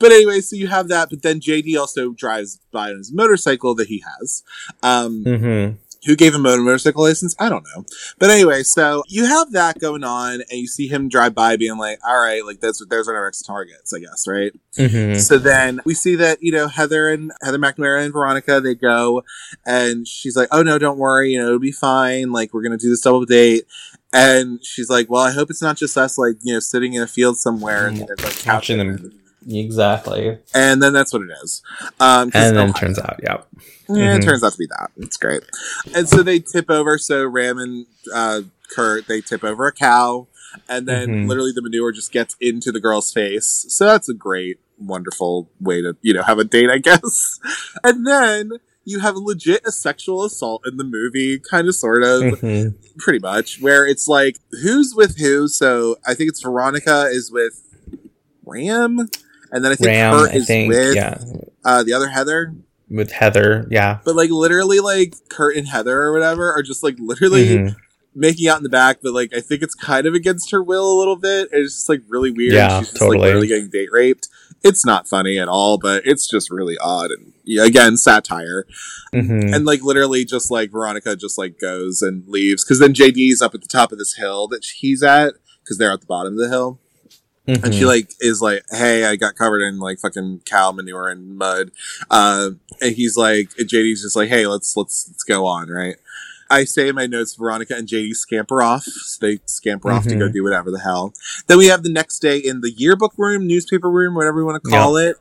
but anyway, so you have that. But then J D also drives by on his motorcycle that he has. Um, mm-hmm. Who gave him a motorcycle license? I don't know. But anyway, so you have that going on, and you see him drive by being like, all right, like, that's, those are our next targets, I guess, right? Mm-hmm. So then we see that, you know, Heather and Heather McNamara and Veronica, they go, and she's like, oh, no, don't worry, you know, it'll be fine. Like, we're going to do this double date. And she's like, well, I hope it's not just us, like, you know, sitting in a field somewhere and, like, couching them. Exactly. And then that's what it is. Um, and then it turns out, yeah. Yeah, mm-hmm. It turns out to be that. It's great. And so they tip over. So Ram and uh, Kurt, they tip over a cow. And then mm-hmm. literally the manure just gets into the girl's face. So that's a great, wonderful way to, you know, have a date, I guess. And then you have legit a sexual assault in the movie, kind of, sort of, mm-hmm. pretty much, where it's like, who's with who? So I think it's Veronica is with Ram. And then I think Ram, Kurt is I think, with yeah. uh, the other Heather. With Heather, yeah. But, like, literally, like, Kurt and Heather or whatever are just, like, literally mm-hmm. making out in the back. But, like, I think it's kind of against her will a little bit. It's just, like, really weird. Yeah, She's just, totally. Like, literally getting date raped. It's not funny at all, but it's just really odd. And, again, satire. Mm-hmm. And, like, literally just, like, Veronica just, like, goes and leaves. Because then J D's up at the top of this hill that he's at. Because they're at the bottom of the hill. Mm-hmm. And she, like, is like, hey, I got covered in, like, fucking cow manure and mud. Uh, and he's like, and J D's just like, hey, let's, let's, let's go on, right? I say in my notes, Veronica and J D scamper off. So they scamper mm-hmm. off to go do whatever the hell. Then we have the next day in the yearbook room, newspaper room, whatever you want to call yep. it.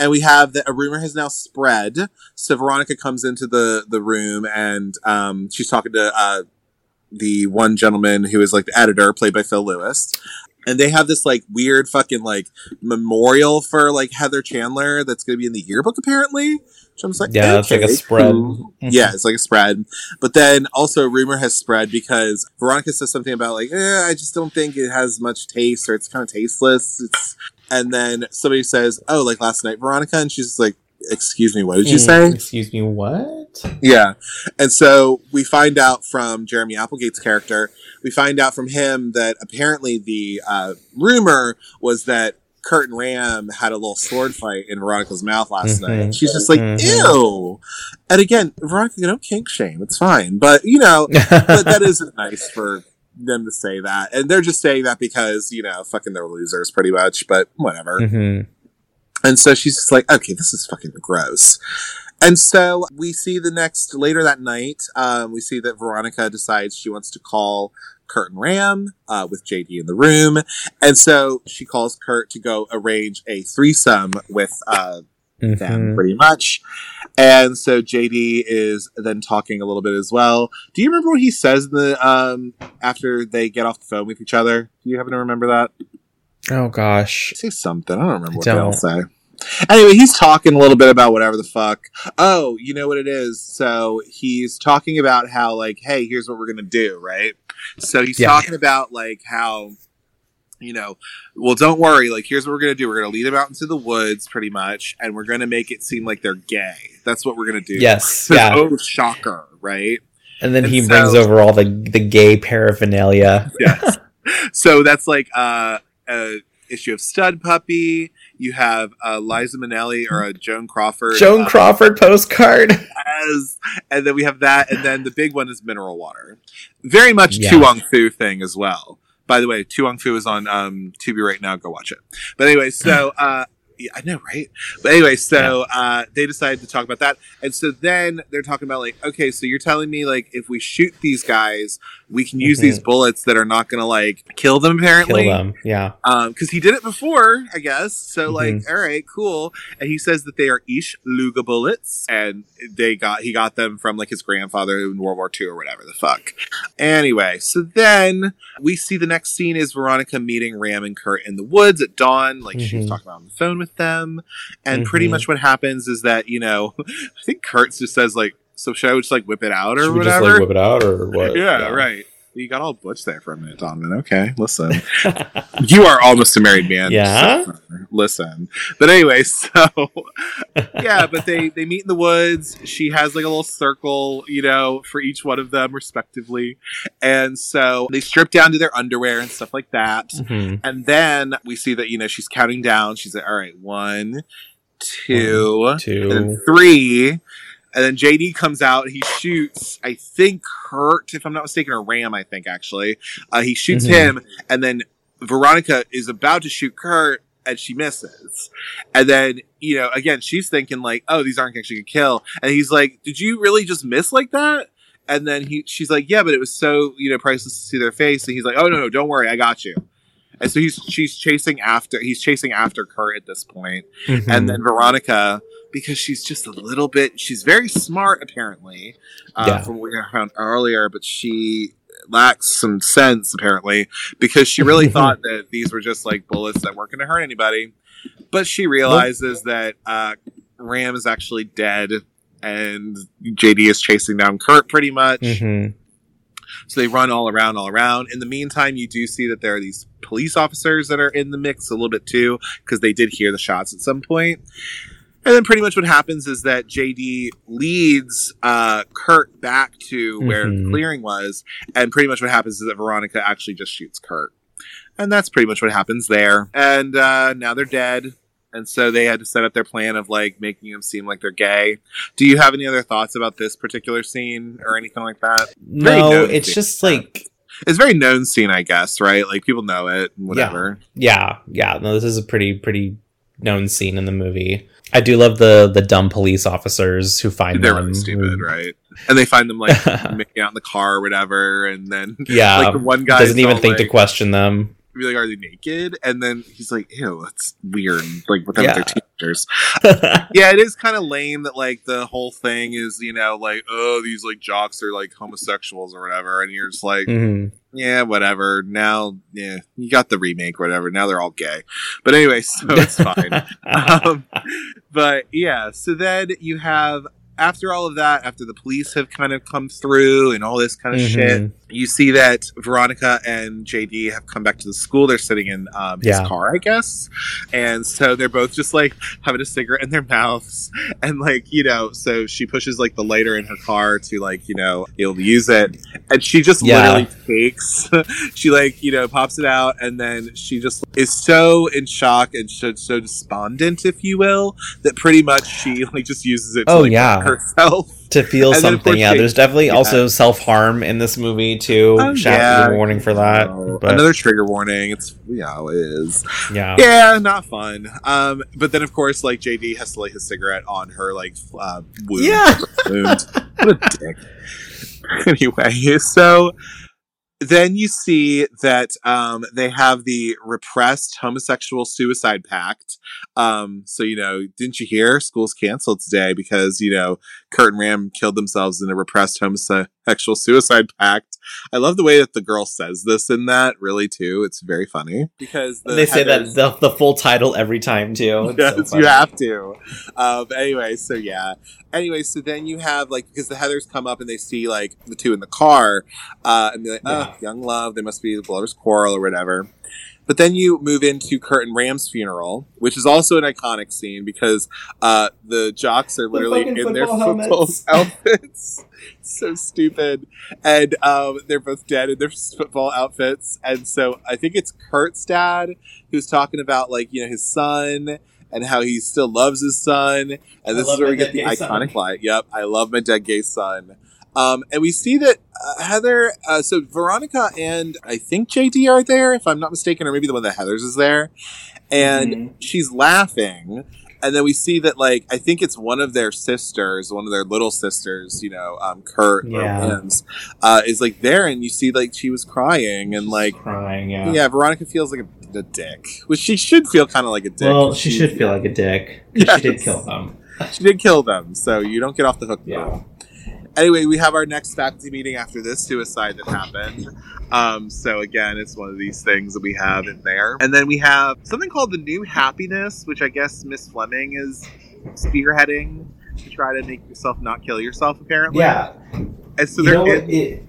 And we have that a rumor has now spread. So Veronica comes into the, the room and, um, she's talking to, uh, the one gentleman who is, like, the editor, played by Phill Lewis. And they have this, like, weird fucking, like, memorial for, like, Heather Chandler that's going to be in the yearbook, apparently. Which I'm just like, yeah, okay. It's like a spread. Yeah, it's like a spread. But then also rumor has spread because Veronica says something about, like, eh, I just don't think it has much taste, or it's kind of tasteless. It's... And then somebody says, oh, like, last night, Veronica. And she's just like, excuse me, what did you mm, say? Excuse me, what? Yeah. And so we find out from Jeremy Applegate's character, we find out from him that apparently the uh, rumor was that Kurt and Ram had a little sword fight in Veronica's mouth last mm-hmm. night. She's just like, mm-hmm. ew. And again, Veronica, you know, kink shame. It's fine. But, you know, but that isn't nice for them to say that. And they're just saying that because, you know, fucking they're losers pretty much, but whatever. Mm-hmm. And so she's just like, okay, this is fucking gross. And so we see the next, later that night, um, we see that Veronica decides she wants to call Kurt and Ram, uh, with J D in the room. And so she calls Kurt to go arrange a threesome with, uh, mm-hmm. them pretty much. And so J D is then talking a little bit as well. Do you remember what he says in the, um, after they get off the phone with each other? Do you happen to remember that? Oh, gosh. Say something. I don't remember what they'll say. Anyway, he's talking a little bit about whatever the fuck. Oh, you know what it is. So he's talking about how, like, hey, here's what we're going to do, right? So he's yeah. talking about, like, how, you know, well, don't worry. Like, here's what we're going to do. We're going to lead them out into the woods, pretty much, and we're going to make it seem like they're gay. That's what we're going to do. Yes. Yeah. Oh, shocker, right? And then and he so, brings over all the, the gay paraphernalia. Yes. So that's, like, uh... a issue of Stud Puppy. You have uh, Liza Minnelli or a Joan Crawford. Joan uh, Crawford postcard. As, and then we have that. And then the big one is mineral water. Very much yeah. Tu Wong Fu thing as well. By the way, Tu Wong Fu is on um, Tubi right now. Go watch it. But anyway, so uh, Yeah, I know, right? But anyway, so yeah. uh, they decided to talk about that. And so then they're talking about, like, okay, so you're telling me, like, if we shoot these guys, we can use mm-hmm. these bullets that are not going to, like, kill them, apparently. Kill them, yeah. Because um, he did it before, I guess. So, mm-hmm. like, all right, cool. And he says that they are Ish Luga bullets. And they got he got them from, like, his grandfather in World War Two or whatever the fuck. Anyway, so then we see the next scene is Veronica meeting Ram and Kurt in the woods at dawn. Like, mm-hmm. she was talking about on the phone with them, and mm-hmm. pretty much what happens is that, you know, I think Kurt just says, like, so should I just, like, whip it out or should whatever? Just, like, whip it out or what? yeah, yeah, right. You got all butch there for a minute, Donovan. Okay, listen. You are almost a married man. Yeah? So listen. But anyway, so... Yeah, but they, they meet in the woods. She has, like, a little circle, you know, for each one of them, respectively. And so they strip down to their underwear and stuff like that. Mm-hmm. And then we see that, you know, she's counting down. She's like, all right, one, two, one, two. And then three... And then J D comes out. He shoots, I think, Kurt, if I'm not mistaken, or Ram, I think, actually. Uh, he shoots mm-hmm. him, and then Veronica is about to shoot Kurt, and she misses. And then, you know, again, she's thinking, like, oh, these aren't actually going to kill. And he's like, did you really just miss like that? And then he, she's like, yeah, but it was so, you know, priceless to see their face. And he's like, oh, no, no, don't worry. I got you. And so he's she's chasing after he's chasing after Kurt at this point. Mm-hmm. And then Veronica, because she's just a little bit she's very smart apparently, uh, yeah. from what we found earlier, but she lacks some sense apparently, because she really thought that these were just, like, bullets that weren't going to hurt anybody. But she realizes that uh, Ram is actually dead, and J D is chasing down Kurt pretty much. Mm-hmm. So they run all around, all around. In the meantime, you do see that there are these police officers that are in the mix a little bit too, because they did hear the shots at some point. And then pretty much what happens is that J D leads uh, Kurt back to where mm-hmm. the clearing was. And pretty much what happens is that Veronica actually just shoots Kurt. And that's pretty much what happens there. And uh, now they're dead. And so they had to set up their plan of, like, making them seem like they're gay. Do you have any other thoughts about this particular scene or anything like that? No, it's scene. just like... It's a very known scene, I guess, right? Like, people know it and whatever. Yeah, yeah. yeah. No, this is a pretty, pretty known scene in the movie. I do love the the dumb police officers who find They're them. They're really stupid, right? And they find them, like, making out in the car or whatever. And then, yeah, like, the one guy doesn't even all, think like, to question them. Be like, are they naked? And then he's like, ew, that's weird. Like, what yeah. with their teenagers? Yeah, it is kind of lame that, like, the whole thing is, you know, like, oh, these, like, jocks are, like, homosexuals or whatever. And you're just like, mm-hmm. yeah, whatever. Now, yeah, you got the remake or whatever. Now they're all gay. But anyway, so it's fine. um, but yeah, so then you have, after all of that, after the police have kind of come through and all this kind of mm-hmm. shit, you see that Veronica and J D have come back to the school. They're sitting in um, his yeah. car, I guess. And so they're both just, like, having a cigarette in their mouths. And, like, you know, so she pushes, like, the lighter in her car to, like, you know, you'll use it. And she just yeah. literally takes, she, like, you know, pops it out. And then she just is so in shock and so, so despondent, if you will, that pretty much she, like, just uses it to, oh, like, yeah. herself. To feel and something, yeah. She, there's definitely yeah. also self-harm in this movie, too. Um, Shout yeah, out to the warning for that. But. Another trigger warning. It's, you know, it is. Yeah. Yeah, not fun. Um, but then, of course, like, J D has to light his cigarette on her, like, uh, wound. Yeah. Wound. What a dick. Anyway, so... Then you see that um, they have the repressed homosexual suicide pact. Um, so, you know, didn't you hear? School's canceled today because, you know, Kurt and Ram killed themselves in a repressed homosexual suicide pact. I love the way that the girl says this in that, really, too. It's very funny. Because the They Heathers, say that the, the full title every time, too. It's yes, so you have to. Um, anyway, so, yeah. Anyway, so then you have, like, because the Heathers come up and they see, like, the two in the car. Uh, and they're like, oh, yeah. young love, they must be the Brothers' Quarrel or whatever. But then you move into Kurt and Ram's funeral, which is also an iconic scene because uh, the jocks are literally the in football their football helmets. outfits. So stupid. And um, they're both dead in their football outfits. And so I think it's Kurt's dad who's talking about, like, you know, his son and how he still loves his son. And this is where we get the iconic line. Yep, I love my dead gay son. Um, and we see that uh, Heather, uh, so Veronica and I think J D are there, if I'm not mistaken, or maybe the one that Heather's is there. And mm-hmm. she's laughing. And then we see that, like, I think it's one of their sisters, one of their little sisters, you know, um, Kurt yeah. or Lims, uh, is, like, there. And you see, like, she was crying. And, like, crying, yeah. yeah, Veronica feels like a, a dick, which she should feel kind of like a dick. Well, she, she should feel like a dick. Yes. She did kill them. She did kill them. So you don't get off the hook, though. Yeah. Anyway, we have our next faculty meeting after this suicide that happened. Um, so again, it's one of these things that we have in there. And then we have something called the New Happiness, which I guess Miss Fleming is spearheading to try to make yourself not kill yourself, apparently. Yeah. And so you know what? It,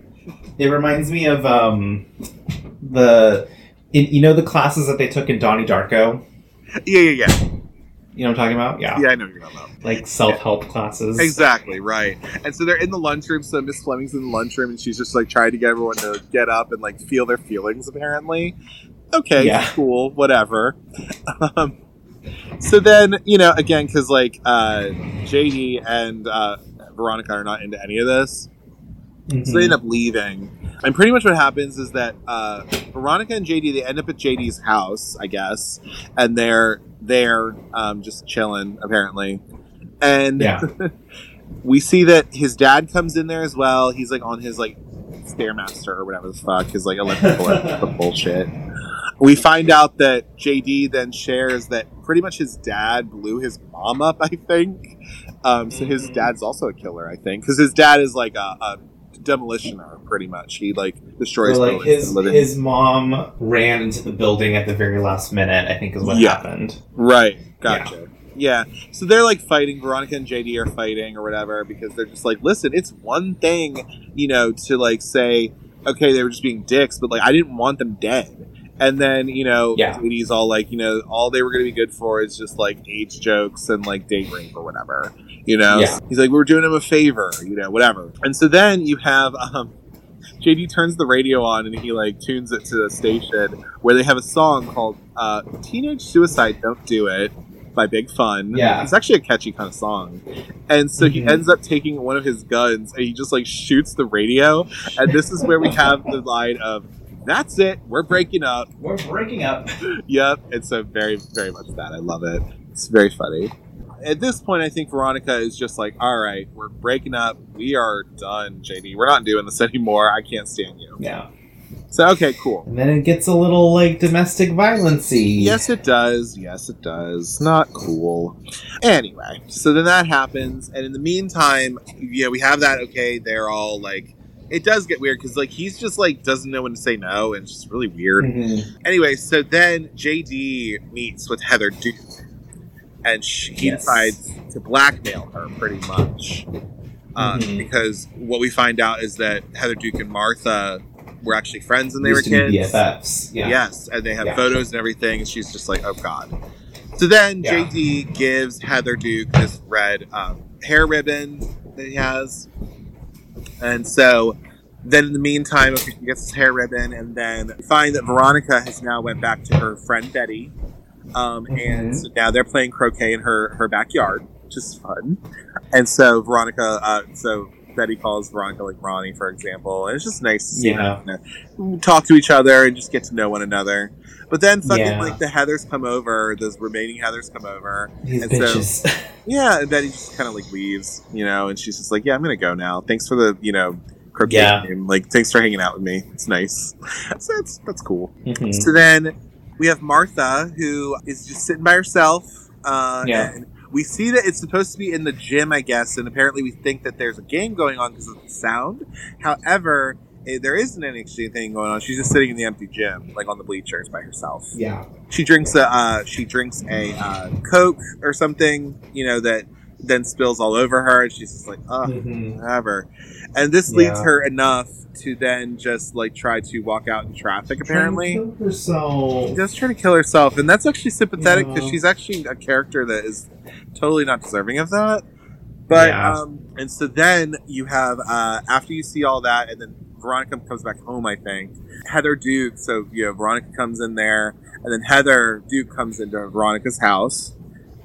it reminds me of um, the, it, you know, the classes that they took in Donnie Darko? Yeah, yeah, yeah. You know what I'm talking about? Yeah. Yeah, I know what you're talking about. Like self-help yeah. classes. Exactly, right. And so they're in the lunchroom, so Miss Fleming's in the lunchroom, and she's just, like, trying to get everyone to get up and, like, feel their feelings, apparently. Okay, yeah. cool, whatever. Um, so then, you know, again, because, like, uh, J D and uh, Veronica are not into any of this, mm-hmm. so they end up leaving. And pretty much what happens is that uh, Veronica and J D, they end up at J D's house, I guess, and they're there um, just chilling, apparently. And yeah. we see that his dad comes in there as well. He's, like, on his, like, Stairmaster or whatever the fuck, his, like, electrical bullshit. We find out that J D then shares that pretty much his dad blew his mom up, I think. Um, so his dad's also a killer, I think, because his dad is, like, a... a demolitioner, pretty much. He, like, destroys so, like, his his mom ran into the building at the very last minute, I think is what yeah. happened. Right. Gotcha. Yeah. yeah. So they're, like, fighting. Veronica and J D are fighting or whatever because they're just like, listen, it's one thing, you know, to, like, say, okay, they were just being dicks, but, like, I didn't want them dead. And then, you know, yeah. J D's all like, you know, all they were going to be good for is just, like, age jokes and, like, date rape or whatever. You know, yeah. he's like, we're doing him a favor, you know, whatever. And so then you have um, J D turns the radio on and he, like, tunes it to the station where they have a song called uh, Teenage Suicide Don't Do It by Big Fun. Yeah. It's actually a catchy kind of song. And so mm-hmm. he ends up taking one of his guns and he just, like, shoots the radio. And this is where we have the line of, that's it, we're breaking up. We're breaking up. Yep. It's a very, very much that. I love it. It's very funny. At this point, I think Veronica is just like, all right, we're breaking up. We are done, J D. We're not doing this anymore. I can't stand you. Yeah. So, okay, cool. And then it gets a little, like, domestic violence-y. Yes, it does. Yes, it does. Not cool. Anyway, so then that happens. And in the meantime, you know, we have that, okay, they're all, like, it does get weird because, like, he's just, like, doesn't know when to say no. And it's just really weird. Mm-hmm. Anyway, so then J D meets with Heather Duke. And she yes. decides to blackmail her, pretty much. Um, mm-hmm. Because what we find out is that Heather Duke and Martha were actually friends when they Used were kids. B F Fs. Yeah. Yes, and they have yeah. photos and everything, and she's just like, oh, God. So then yeah. J D gives Heather Duke this red um, hair ribbon that he has. And so then in the meantime, she gets this hair ribbon, and then we find that Veronica has now went back to her friend Betty. Um, and mm-hmm. so now they're playing croquet in her, her backyard, which is fun. And so Veronica, uh, so Betty calls Veronica, like, Ronnie, for example. And it's just nice to see yeah. them, you know, talk to each other and just get to know one another. But then fucking, yeah. like, the Heathers come over, those remaining Heathers come over. These and bitches. So, yeah, and Betty just kind of, like, leaves, you know, and she's just like, yeah, I'm going to go now. Thanks for the, you know, croquet yeah. game. Like, thanks for hanging out with me. It's nice. So that's, that's cool. Mm-hmm. So then... we have Martha, who is just sitting by herself. Uh, yeah. And we see that it's supposed to be in the gym, I guess, and apparently we think that there's a game going on because of the sound. However, it, there isn't anything going on. She's just sitting in the empty gym, like on the bleachers by herself. Yeah. She drinks a uh, she drinks a uh, Coke or something, you know, that then spills all over her, and she's just like, oh, mm-hmm. whatever. And this yeah. leads her enough to then just, like, try to walk out in traffic, apparently. Trying to kill herself. She does try to kill herself, and that's actually sympathetic, because yeah. she's actually a character that is totally not deserving of that. But, yeah. um, and so then you have, uh, after you see all that, and then Veronica comes back home, I think. Heather Duke, so, you know, Veronica comes in there, and then Heather Duke comes into Veronica's house.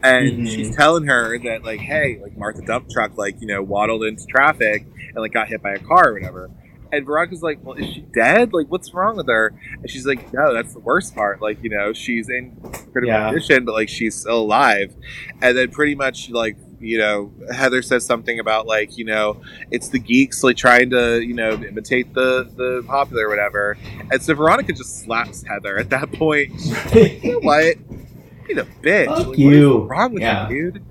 And mm-hmm. she's telling her that, like, hey, like, Martha Dump Truck, like, you know, waddled into traffic and, like, got hit by a car or whatever. And Veronica's like, well, is she dead? Like, what's wrong with her? And she's like, no, that's the worst part. Like, you know, she's in critical yeah. condition, but, like, she's still alive. And then pretty much, like, you know, Heather says something about, like, you know, it's the geeks, like, trying to, you know, imitate the, the popular or whatever. And so Veronica just slaps Heather at that point. Like, you know what? You're a bitch. Fuck like, you. What's wrong with yeah. you, dude?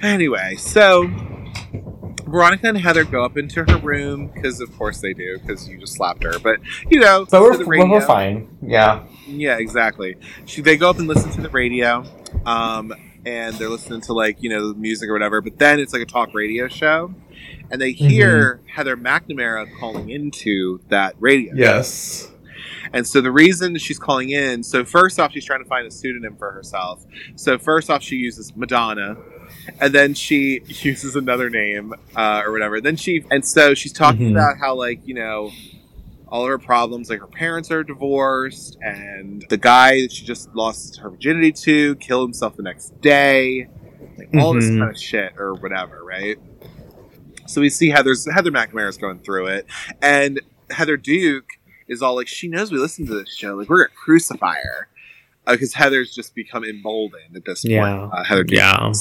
Anyway, so... Veronica and Heather go up into her room because, of course, they do because you just slapped her. But you know, so we're, the radio. we're fine. Yeah, yeah, exactly. She, they go up and listen to the radio, um, and they're listening to like you know music or whatever. But then it's like a talk radio show, and they hear mm-hmm. Heather McNamara calling into that radio. Yes. Show. And so the reason she's calling in, so first off, she's trying to find a pseudonym for herself. So first off, she uses Madonna. And then she uses another name uh, or whatever. Then she and so she's talking mm-hmm. about how, like, you know, all of her problems, like her parents are divorced and the guy that she just lost her virginity to killed himself the next day. Like mm-hmm. all this kind of shit or whatever, right? So we see Heather's Heather McNamara's going through it. And Heather Duke is all like, she knows we listen to this show. Like, we're going to crucify her. Because uh, Heather's just become emboldened at this point. Yeah. Uh, Heather Duke. Yeah.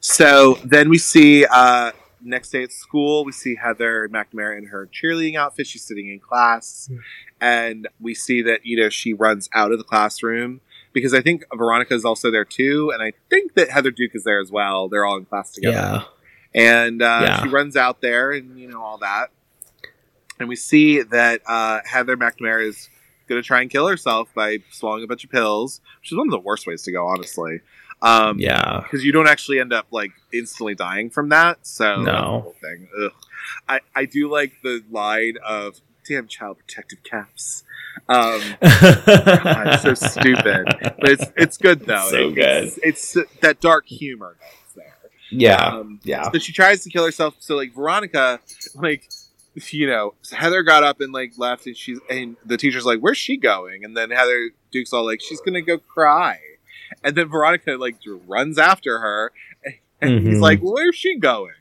So then we see uh, next day at school, we see Heather McNamara in her cheerleading outfit. She's sitting in class. Mm-hmm. And we see that, you know, she runs out of the classroom. Because I think Veronica is also there, too. And I think that Heather Duke is there as well. They're all in class together. Yeah. And uh, yeah. she runs out there and, you know, all that. And we see that uh, Heather McNamara is going to try and kill herself by swallowing a bunch of pills. Which is one of the worst ways to go, honestly. Um, yeah, because you don't actually end up like instantly dying from that. So no. That's the whole thing. Ugh. I I do like the line of damn child protective caps. Um, God, it's so stupid, but it's it's good though. It's so it, good. It's, it's that dark humor that's there. Yeah, um, yeah. So she tries to kill herself. So like Veronica, like. You know, Heather got up and like left, and she's and the teacher's like, "Where's she going?" And then Heather Duke's all like, "She's gonna go cry," and then Veronica like runs after her, and mm-hmm. he's like, "Where's she going?"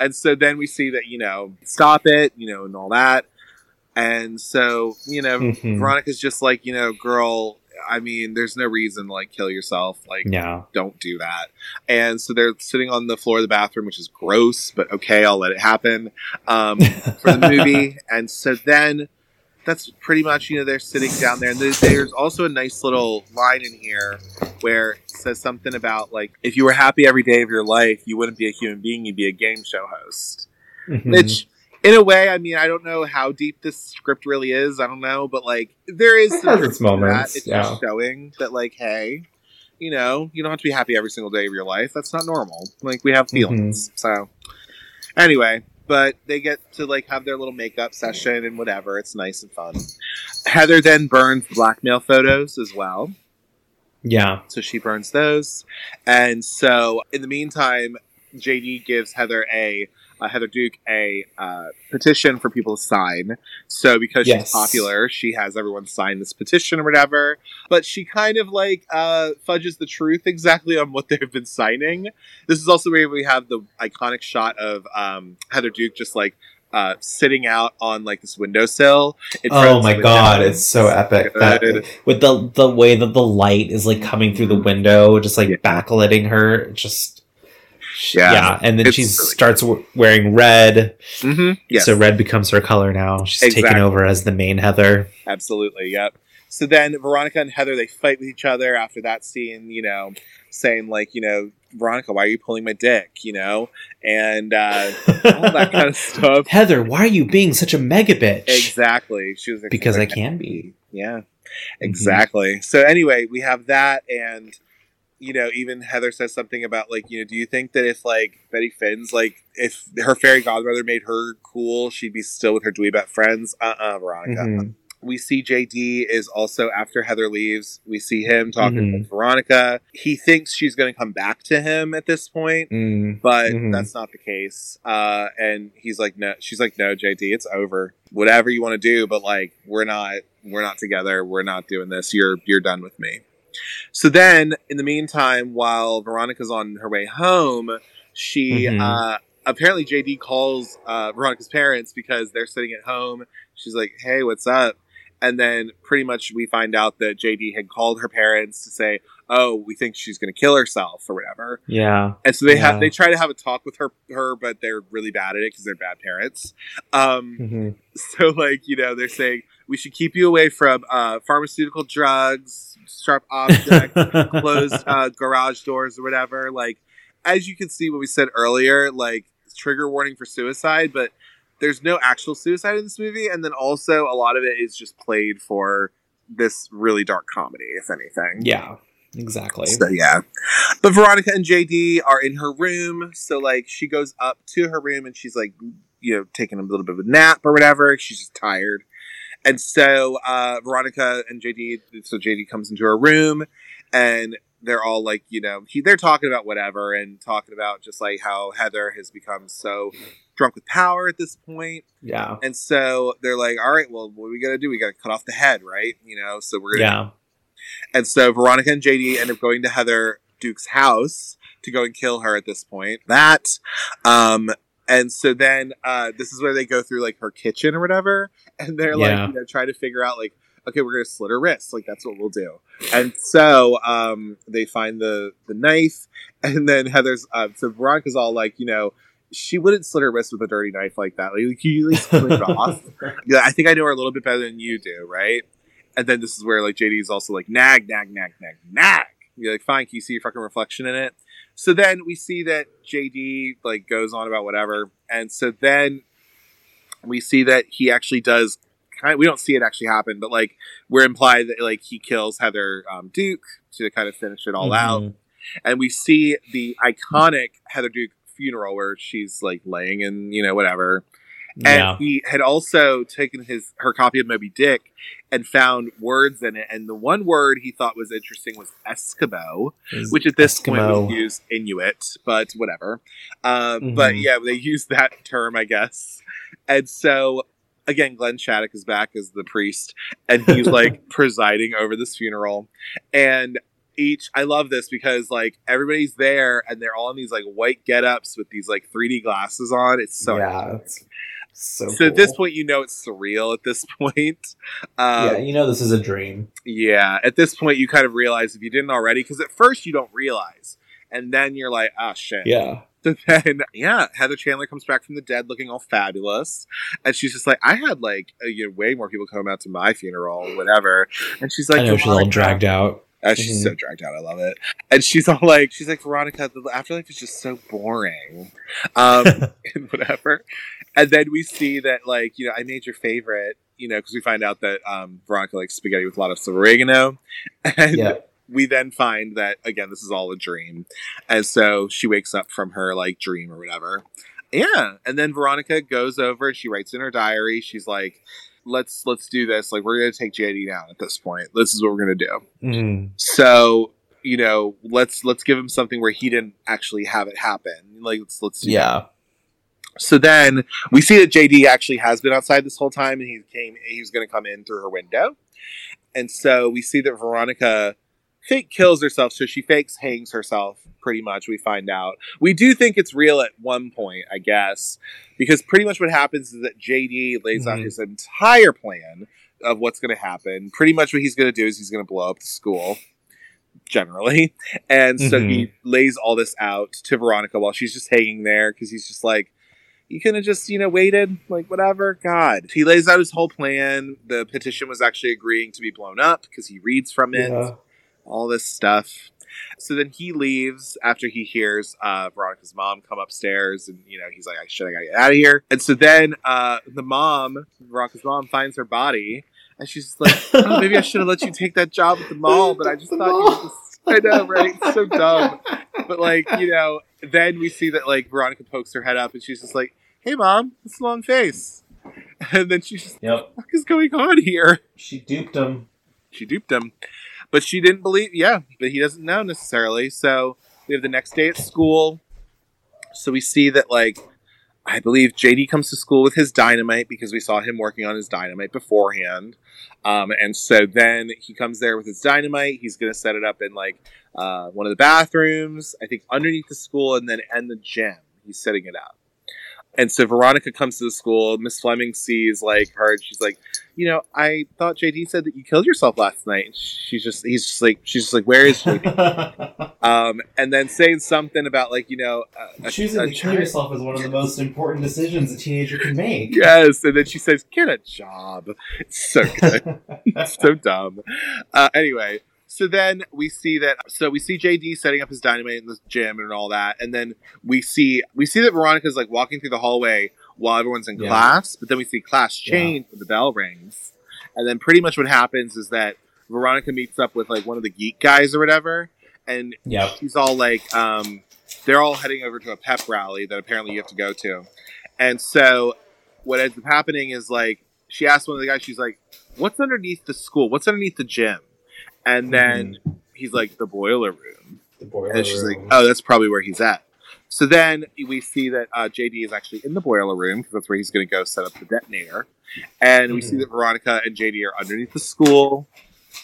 And so then we see that you know, stop it, you know, and all that, and so you know, mm-hmm. Veronica's just like, you know, girl. I mean, there's no reason to, like, kill yourself. Like, no. Don't do that. And so they're sitting on the floor of the bathroom, which is gross, but okay, I'll let it happen um, for the movie. And so then that's pretty much, you know, they're sitting down there. And there's, there's also a nice little line in here where it says something about, like, if you were happy every day of your life, you wouldn't be a human being, you'd be a game show host. Mm-hmm. Which... in a way, I mean, I don't know how deep this script really is. I don't know, but like, there is some it moments. That. It's yeah. just showing that, like, hey, you know, you don't have to be happy every single day of your life. That's not normal. Like, we have feelings. Mm-hmm. So, anyway, but they get to like have their little makeup session and whatever. It's nice and fun. Heather then burns the blackmail photos as well. Yeah. So she burns those, and so in the meantime, J D gives Heather a. Uh, Heather Duke a uh, petition for people to sign. So because yes. she's popular, she has everyone sign this petition or whatever. But she kind of like uh, fudges the truth exactly on what they've been signing. This is also where we have the iconic shot of um, Heather Duke just like uh, sitting out on like this windowsill. Oh my god, it's so epic. That, with the the way that the light is like coming through the window, just like yeah. backlighting her, just... Yeah. yeah, and then she really starts w- wearing red, mm-hmm. yes. so red becomes her color now. She's exactly. taken over as the main Heather. Absolutely, yep. So then Veronica and Heather, they fight with each other after that scene, you know, saying like, you know, Veronica, why are you pulling my dick, you know? And uh, all that kind of stuff. Heather, why are you being such a mega bitch? Exactly. She was because I can be. Yeah, exactly. Mm-hmm. So anyway, we have that and... you know, even Heather says something about, like, you know, do you think that if, like, Betty Finn's, like, if her fairy godmother made her cool, she'd be still with her dweebette friends? Uh-uh, Veronica. Mm-hmm. We see J D is also, after Heather leaves, we see him talking mm-hmm. with Veronica. He thinks she's going to come back to him at this point, mm-hmm. but mm-hmm. that's not the case. Uh, and he's like, no, she's like, no, J D, it's over. Whatever you want to do, but, like, we're not, we're not together. We're not doing this. You're, you're done with me. So then, in the meantime, while Veronica's on her way home, she mm-hmm. uh, apparently J D calls uh, Veronica's parents because they're sitting at home. She's like, hey, what's up? And then pretty much we find out that J D had called her parents to say, oh, we think she's going to kill herself or whatever. Yeah. And so they yeah. have, they try to have a talk with her, her, but they're really bad at it because they're bad parents. Um, mm-hmm. So, like, you know, they're saying, we should keep you away from uh, pharmaceutical drugs, sharp objects, closed uh, garage doors or whatever. Like, as you can see what we said earlier, like, trigger warning for suicide, but there's no actual suicide in this movie, and then also a lot of it is just played for this really dark comedy, if anything. Yeah, exactly. So, yeah. But Veronica and J D are in her room, so, like, she goes up to her room, and she's, like, you know, taking a little bit of a nap or whatever. She's just tired. And so uh, Veronica and J D, so J D comes into her room, and they're all, like, you know, he, they're talking about whatever, and talking about just, like, how Heather has become so drunk with power at this point. Yeah. And so they're like, all right, well, what are we going to do? We got to cut off the head, right? You know, so we're going to. Yeah. And so Veronica and J D end up going to Heather Duke's house to go and kill her at this point. That. Um, and so then uh, this is where they go through, like, her kitchen or whatever. And they're yeah. like, you know, trying to figure out, like, okay, we're going to slit her wrists. Like, that's what we'll do. And so um, they find the, the knife. And then Heather's, uh, so Veronica's all like, you know, she wouldn't slit her wrist with a dirty knife like that. Like, can you at least clean it off? Yeah, I think I know her a little bit better than you do, right? And then this is where, like, J D's also like, nag, nag, nag, nag, nag. You're like, fine, can you see your fucking reflection in it? So then we see that J D, like, goes on about whatever. And so then we see that he actually does, kind of, we don't see it actually happen, but, like, we're implied that, like, he kills Heather um, Duke to kind of finish it all mm-hmm. out. And we see the iconic Heather Duke funeral where she's, like, laying in, you know, whatever. And yeah. he had also taken his her copy of Moby Dick and found words in it. And the one word he thought was interesting was Eskimo, is which at this Eskimo. point was used Inuit, but whatever. Uh, mm-hmm. But yeah, they used that term, I guess. And so, again, Glenn Shattuck is back as the priest. And he's, like, presiding over this funeral. And each, I love this because, like, everybody's there and they're all in these, like, white get-ups with these, like, three D glasses on. It's so yeah, it's so, so cool. At this point, you know it's surreal at this point. Um, yeah, you know this is a dream. Yeah, at this point, you kind of realize if you didn't already, because at first you don't realize. And then you're like, ah, oh, shit. Yeah. So then, yeah, Heather Chandler comes back from the dead looking all fabulous. And she's just like, I had, like, a, you know, way more people come out to my funeral, whatever. And she's like, I know she's all dragged out. Uh, she's mm-hmm. so dragged out. I love it. And she's all like, she's like, Veronica, the afterlife is just so boring. Um, and whatever. And then we see that, like, you know, I made your favorite, you know, because we find out that um, Veronica likes spaghetti with a lot of oregano. And yeah. we then find that, again, this is all a dream. And so she wakes up from her, like, dream or whatever. Yeah. And then Veronica goes over and she writes in her diary. She's like, let's let's do this. Like, we're going to take J D down at this point. This is what we're going to do. Mm. So, you know, let's let's give him something where he didn't actually have it happen. Like, let's let's do yeah. that. So then we see that J D actually has been outside this whole time, and he came. He was going to come in through her window. And so we see that Veronica fake kills herself. So she fakes hangs herself, pretty much, we find out. We do think it's real at one point, I guess, because pretty much what happens is that J D lays mm-hmm. out his entire plan of what's going to happen. Pretty much what he's going to do is he's going to blow up the school, generally. And so mm-hmm. he lays all this out to Veronica while she's just hanging there, because he's just like, you could have just, you know, waited, like, whatever. God. He lays out his whole plan. The petition was actually agreeing to be blown up because he reads from it. Yeah. All this stuff. So then he leaves after he hears uh, Veronica's mom come upstairs, and, you know, he's like, shit, I gotta get out of here. And so then uh, the mom, Veronica's mom, finds her body, and she's just like, oh, maybe I should have let you take that job at the mall, but I just thought you were just, I know, right? It's so dumb. But, like, you know, then we see that, like, Veronica pokes her head up, and she's just like, hey, Mom, it's a long face. And then she's just, yep. what the fuck is going on here? She duped him. She duped him. But she didn't believe, yeah, but he doesn't know necessarily. So we have the next day at school. So we see that, like, I believe J D comes to school with his dynamite because we saw him working on his dynamite beforehand. Um, and so then he comes there with his dynamite. He's going to set it up in like uh, one of the bathrooms, I think underneath the school, and then in the gym. He's setting it up. And so Veronica comes to the school. Miss Fleming sees like her, and she's like, you know, I thought J D said that you killed yourself last night. And she's just, he's just like, she's just like, where is J D? um, and then saying something about like, you know, a, choosing a, to kill yourself is one of the most important decisions a teenager can make. Yes, and then she says, get a job. It's so good, it's so dumb. Uh, anyway, so then we see that. So we see J D setting up his dynamite in the gym and all that, and then we see we see that Veronica's like walking through the hallway while everyone's in yeah. class, but then we see class change yeah. when the bell rings. And then pretty much what happens is that Veronica meets up with like one of the geek guys or whatever, and yep. she's all like, um, they're all heading over to a pep rally that apparently you have to go to. And so what ends up happening is like, she asks one of the guys, she's like, what's underneath the school? What's underneath the gym? And then mm. he's like, the boiler room. The boiler and she's room. Like, oh, that's probably where he's at. So then we see that uh, J D is actually in the boiler room because that's where he's going to go set up the detonator. And we mm-hmm. see that Veronica and J D are underneath the school.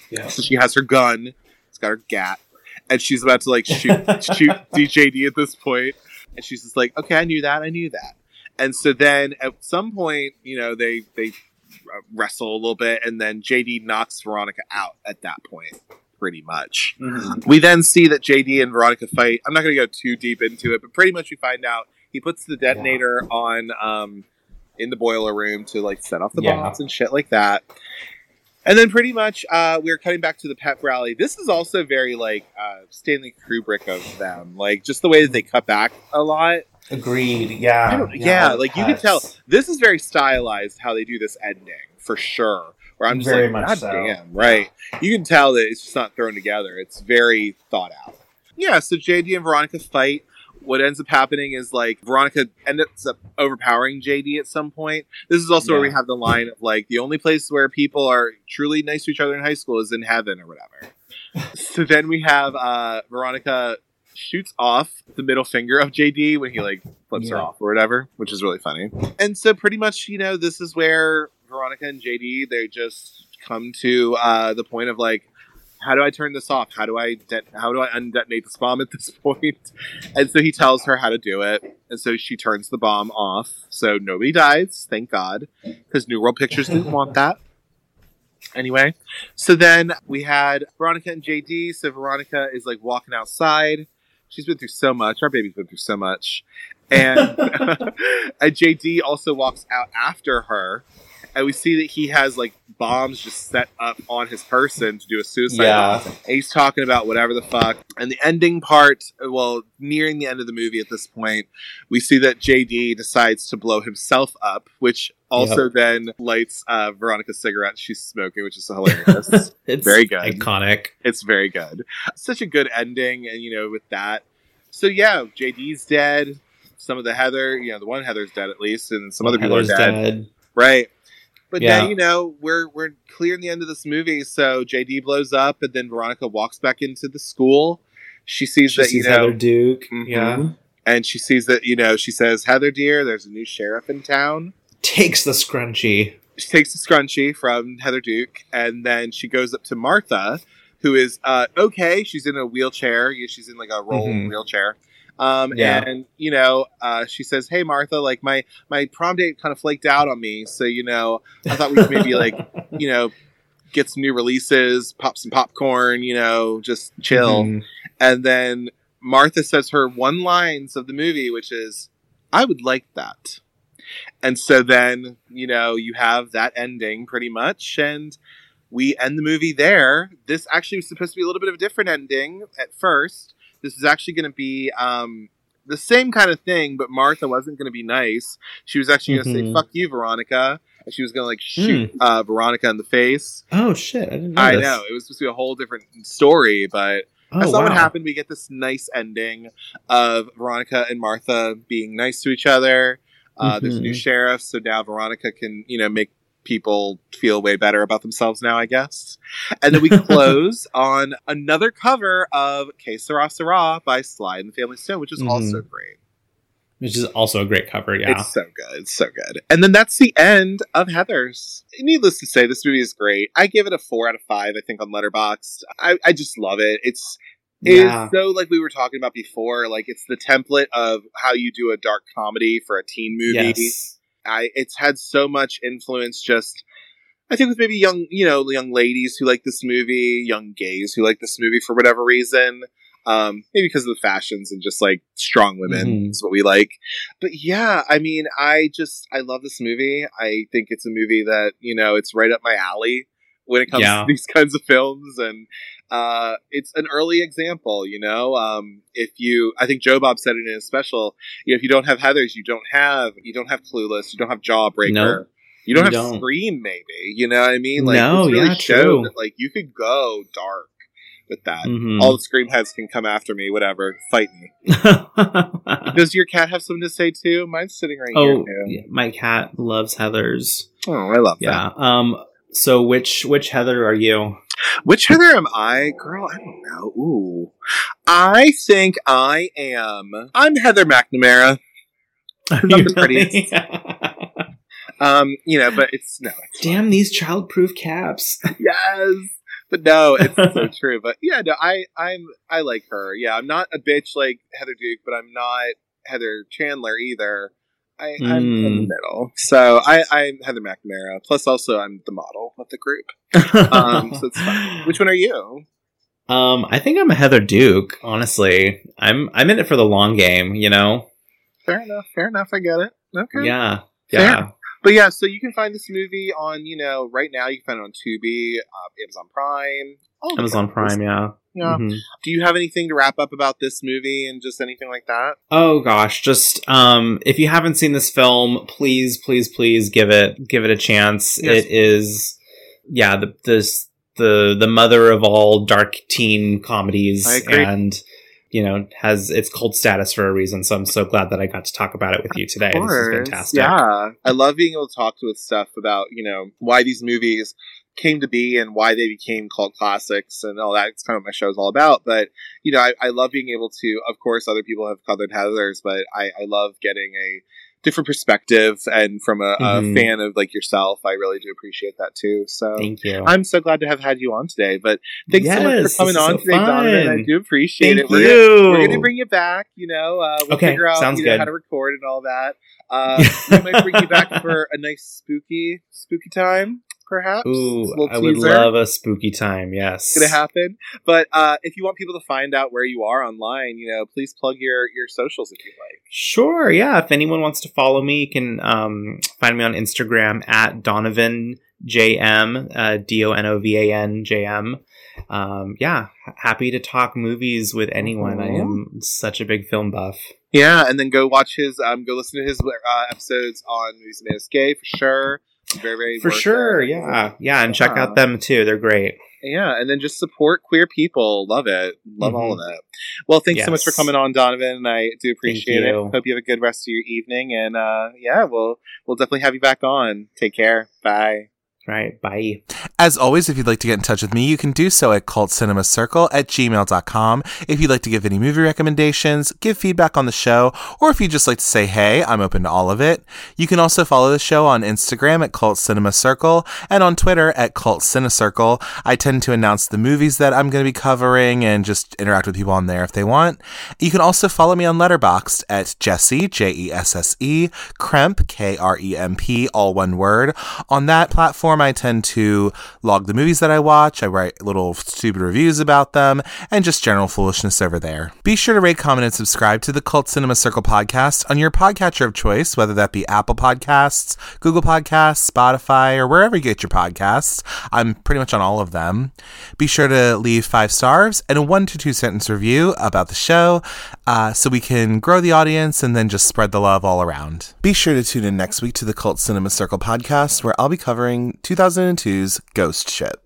Yeah. So she has her gun. She's got her gat. And she's about to like shoot shoot D J D at this point. And she's just like, okay, I knew that. I knew that. And so then at some point, you know, they they wrestle a little bit. And then J D knocks Veronica out at that point. Pretty much. Mm-hmm. We then see that J D and Veronica fight. I'm not going to go too deep into it, but pretty much we find out he puts the detonator yeah. on um, in the boiler room to like set off the yeah. bombs and shit like that. And then pretty much uh, we're cutting back to the pep rally. This is also very like uh, Stanley Kubrick of them, like just the way that they cut back a lot. Agreed. Yeah. Yeah. yeah like you can tell this is very stylized how they do this ending for sure. Where I'm just very like, much so. Damn, right. You can tell that it's just not thrown together. It's very thought out. Yeah, so J D and Veronica fight. What ends up happening is, like, Veronica ends up overpowering J D at some point. This is also yeah. where we have the line of, like, the only place where people are truly nice to each other in high school is in heaven or whatever. So then we have uh, Veronica shoots off the middle finger of J D when he, like, flips yeah. her off or whatever, which is really funny. And so pretty much, you know, this is where Veronica and J D, they just come to uh, the point of like, how do I turn this off? How do I de- how do I undetonate this bomb at this point? And so he tells her how to do it. And so she turns the bomb off. So nobody dies, thank God, because New World Pictures didn't want that. Anyway, so then we had Veronica and J D. So Veronica is like walking outside. She's been through so much. Our baby's been through so much. And, and J D also walks out after her. And we see that he has, like, bombs just set up on his person to do a suicide. Yeah. And he's talking about whatever the fuck. And the ending part, well, nearing the end of the movie at this point, we see that J D decides to blow himself up, which also yep. then lights uh, Veronica's cigarette she's smoking, which is hilarious. It's very good. Iconic. It's very good. Such a good ending, and, you know, with that. So, yeah, J D's dead. Some of the Heather, you know, the one Heather's dead at least, and some one other Heather's people are dead. dead. Right. But yeah. now, you know, we're we're clearing the end of this movie. So J D blows up, and then Veronica walks back into the school. She sees she that, sees you know, Heather Duke. Mm-hmm. Yeah. And she sees that, you know, she says, Heather, dear, there's a new sheriff in town. Takes the scrunchie. She takes the scrunchie from Heather Duke. And then she goes up to Martha, who is, uh, okay, she's in a wheelchair. She's in like a rolling mm-hmm. wheelchair. Um, yeah. and you know, uh, she says, hey Martha, like my, my prom date kind of flaked out on me. So, you know, I thought we could maybe like, you know, get some new releases, pop some popcorn, you know, just chill. Mm-hmm. And then Martha says her one lines of the movie, which is, I would like that. And so then, you know, you have that ending pretty much. And we end the movie there. This actually was supposed to be a little bit of a different ending at first. This is actually going to be um, the same kind of thing, but Martha wasn't going to be nice. She was actually going to mm-hmm. say, fuck you, Veronica. And she was going to like shoot mm. uh, Veronica in the face. Oh, shit. I didn't know I this. know. It was supposed to be a whole different story, but oh, that's not wow. what happened. We get this nice ending of Veronica and Martha being nice to each other. Uh, mm-hmm. There's a new sheriff, so now Veronica can, you know, make people feel way better about themselves now, I guess. And then we close on another cover of Que Sera Sera by Sly and the Family Stone, which is mm-hmm. also great. Which is also a great cover, yeah. It's so good. It's so good. And then that's the end of Heathers. Needless to say, this movie is great. I give it a four out of five, I think, on Letterboxd. I, I just love it. It's yeah. It's so, like we were talking about before, like it's the template of how you do a dark comedy for a teen movie. Yes. I, it's had so much influence just... I think with maybe young, you know, young ladies who like this movie, young gays who like this movie for whatever reason, um, maybe because of the fashions and just like strong women mm-hmm. is what we like. But yeah, I mean, I just, I love this movie. I think it's a movie that, you know, it's right up my alley when it comes yeah. to these kinds of films. And uh, it's an early example, you know, um, if you, I think Joe Bob said it in his special, you know, if you don't have Heathers, you don't have, you don't have Clueless, you don't have Jawbreaker. No. You don't you have don't. Scream, maybe. You know what I mean? Like, no, really yeah, true. That, like, you could go dark with that. Mm-hmm. All the Scream heads can come after me, whatever. Fight me. Does your cat have something to say, too? Mine's sitting right oh, here, too. My cat loves Heathers. Oh, I love yeah. that. Um, so, which which Heather are you? Which Heather am I? Girl, I don't know. Ooh. I think I am... I'm Heather McNamara. I'm the really? prettiest. Um, you know, but it's no. It's Damn fun. These child-proof caps. Yes, but no, it's so true. But yeah, no, I, I'm, I like her. Yeah, I'm not a bitch like Heather Duke, but I'm not Heather Chandler either. I, mm. I'm in the middle, so I, I'm Heather McNamara. Plus, also, I'm the model of the group. Um, so it's fun. Which one are you? Um, I think I'm a Heather Duke. Honestly, I'm, I'm in it for the long game. You know. Fair enough. Fair enough. I get it. Okay. Yeah. Yeah. Fair. But yeah, so you can find this movie on, you know, right now you can find it on Tubi, uh, Amazon Prime. Oh, Amazon Prime, yeah. yeah. Mm-hmm. Do you have anything to wrap up about this movie and just anything like that? Oh, gosh. Just um, if you haven't seen this film, please, please, please give it give it a chance. Yes. It is, yeah, the, this, the, the mother of all dark teen comedies. I agree. And... you know, has its cult status for a reason. So I'm so glad that I got to talk about it with you today. This is fantastic. Yeah. I love being able to talk to with stuff about, you know, why these movies came to be and why they became cult classics and all that. It's kind of what my show is all about. But, you know, I, I love being able to, of course, other people have covered Heathers, but I, I love getting a different perspective and from a, mm-hmm. a fan of like yourself. I really do appreciate that too. So thank you. I'm so glad to have had you on today, but thanks yes, so much for coming on so today, fun. Donovan. I do appreciate thank it. We're gonna, we're gonna bring you back, you know, uh, we'll okay, figure out sounds you know, good. how to record and all that. Uh, we might bring you back for a nice spooky, spooky time. Perhaps. Ooh, I would love a spooky time. Yes, it's gonna happen. But uh, if you want people to find out where you are online, you know, please plug your your socials if you like. Sure. Yeah. If anyone wants to follow me, you can um, find me on Instagram at Donovan J M uh, D O N O V A N J M. Um, yeah, happy to talk movies with anyone. Aww. I am such a big film buff. Yeah, and then go watch his. Um, go listen to his uh, episodes on Movies That Made Us Gay for sure. Very, very for sure. It. Yeah. Yeah. And yeah. check out them too. They're great. Yeah. And then just support queer people. Love it. Love mm-hmm. all of that. Well, thanks yes. so much for coming on, Donovan. And I do appreciate it. Hope you have a good rest of your evening. And uh, yeah, we'll, we'll definitely have you back on. Take care. Bye. All right. Bye. As always, if you'd like to get in touch with me, you can do so at cultcinemacircle at gmail dot com. If you'd like to give any movie recommendations, give feedback on the show, or if you'd just like to say, hey, I'm open to all of it. You can also follow the show on Instagram at cultcinemacircle and on Twitter at cultcinecircle. I tend to announce the movies that I'm going to be covering and just interact with people on there if they want. You can also follow me on Letterboxd at Jesse, J E S S E, Kremp, K R E M P, all one word. On that platform, I tend to log the movies that I watch, I write little stupid reviews about them, and just general foolishness over there. Be sure to rate, comment, and subscribe to the Cult Cinema Circle podcast on your podcatcher of choice, whether that be Apple Podcasts, Google Podcasts, Spotify, or wherever you get your podcasts. I'm pretty much on all of them. Be sure to leave five stars and a one to two sentence review about the show uh, so we can grow the audience and then just spread the love all around. Be sure to tune in next week to the Cult Cinema Circle podcast, where I'll be covering two thousand two's Ghost Ship.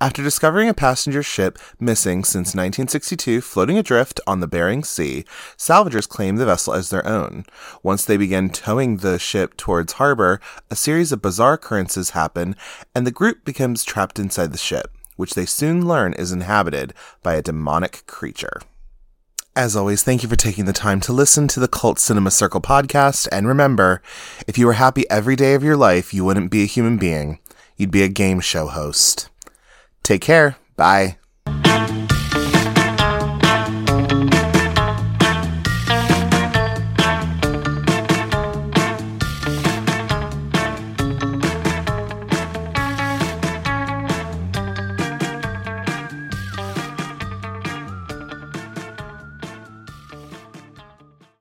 After discovering a passenger ship missing since nineteen sixty-two floating adrift on the Bering Sea, salvagers claim the vessel as their own. Once they begin towing the ship towards harbor, a series of bizarre occurrences happen, and the group becomes trapped inside the ship, which they soon learn is inhabited by a demonic creature. As always, thank you for taking the time to listen to the Cult Cinema Circle podcast. And remember, if you were happy every day of your life, you wouldn't be a human being. You'd be a game show host. Take care. Bye.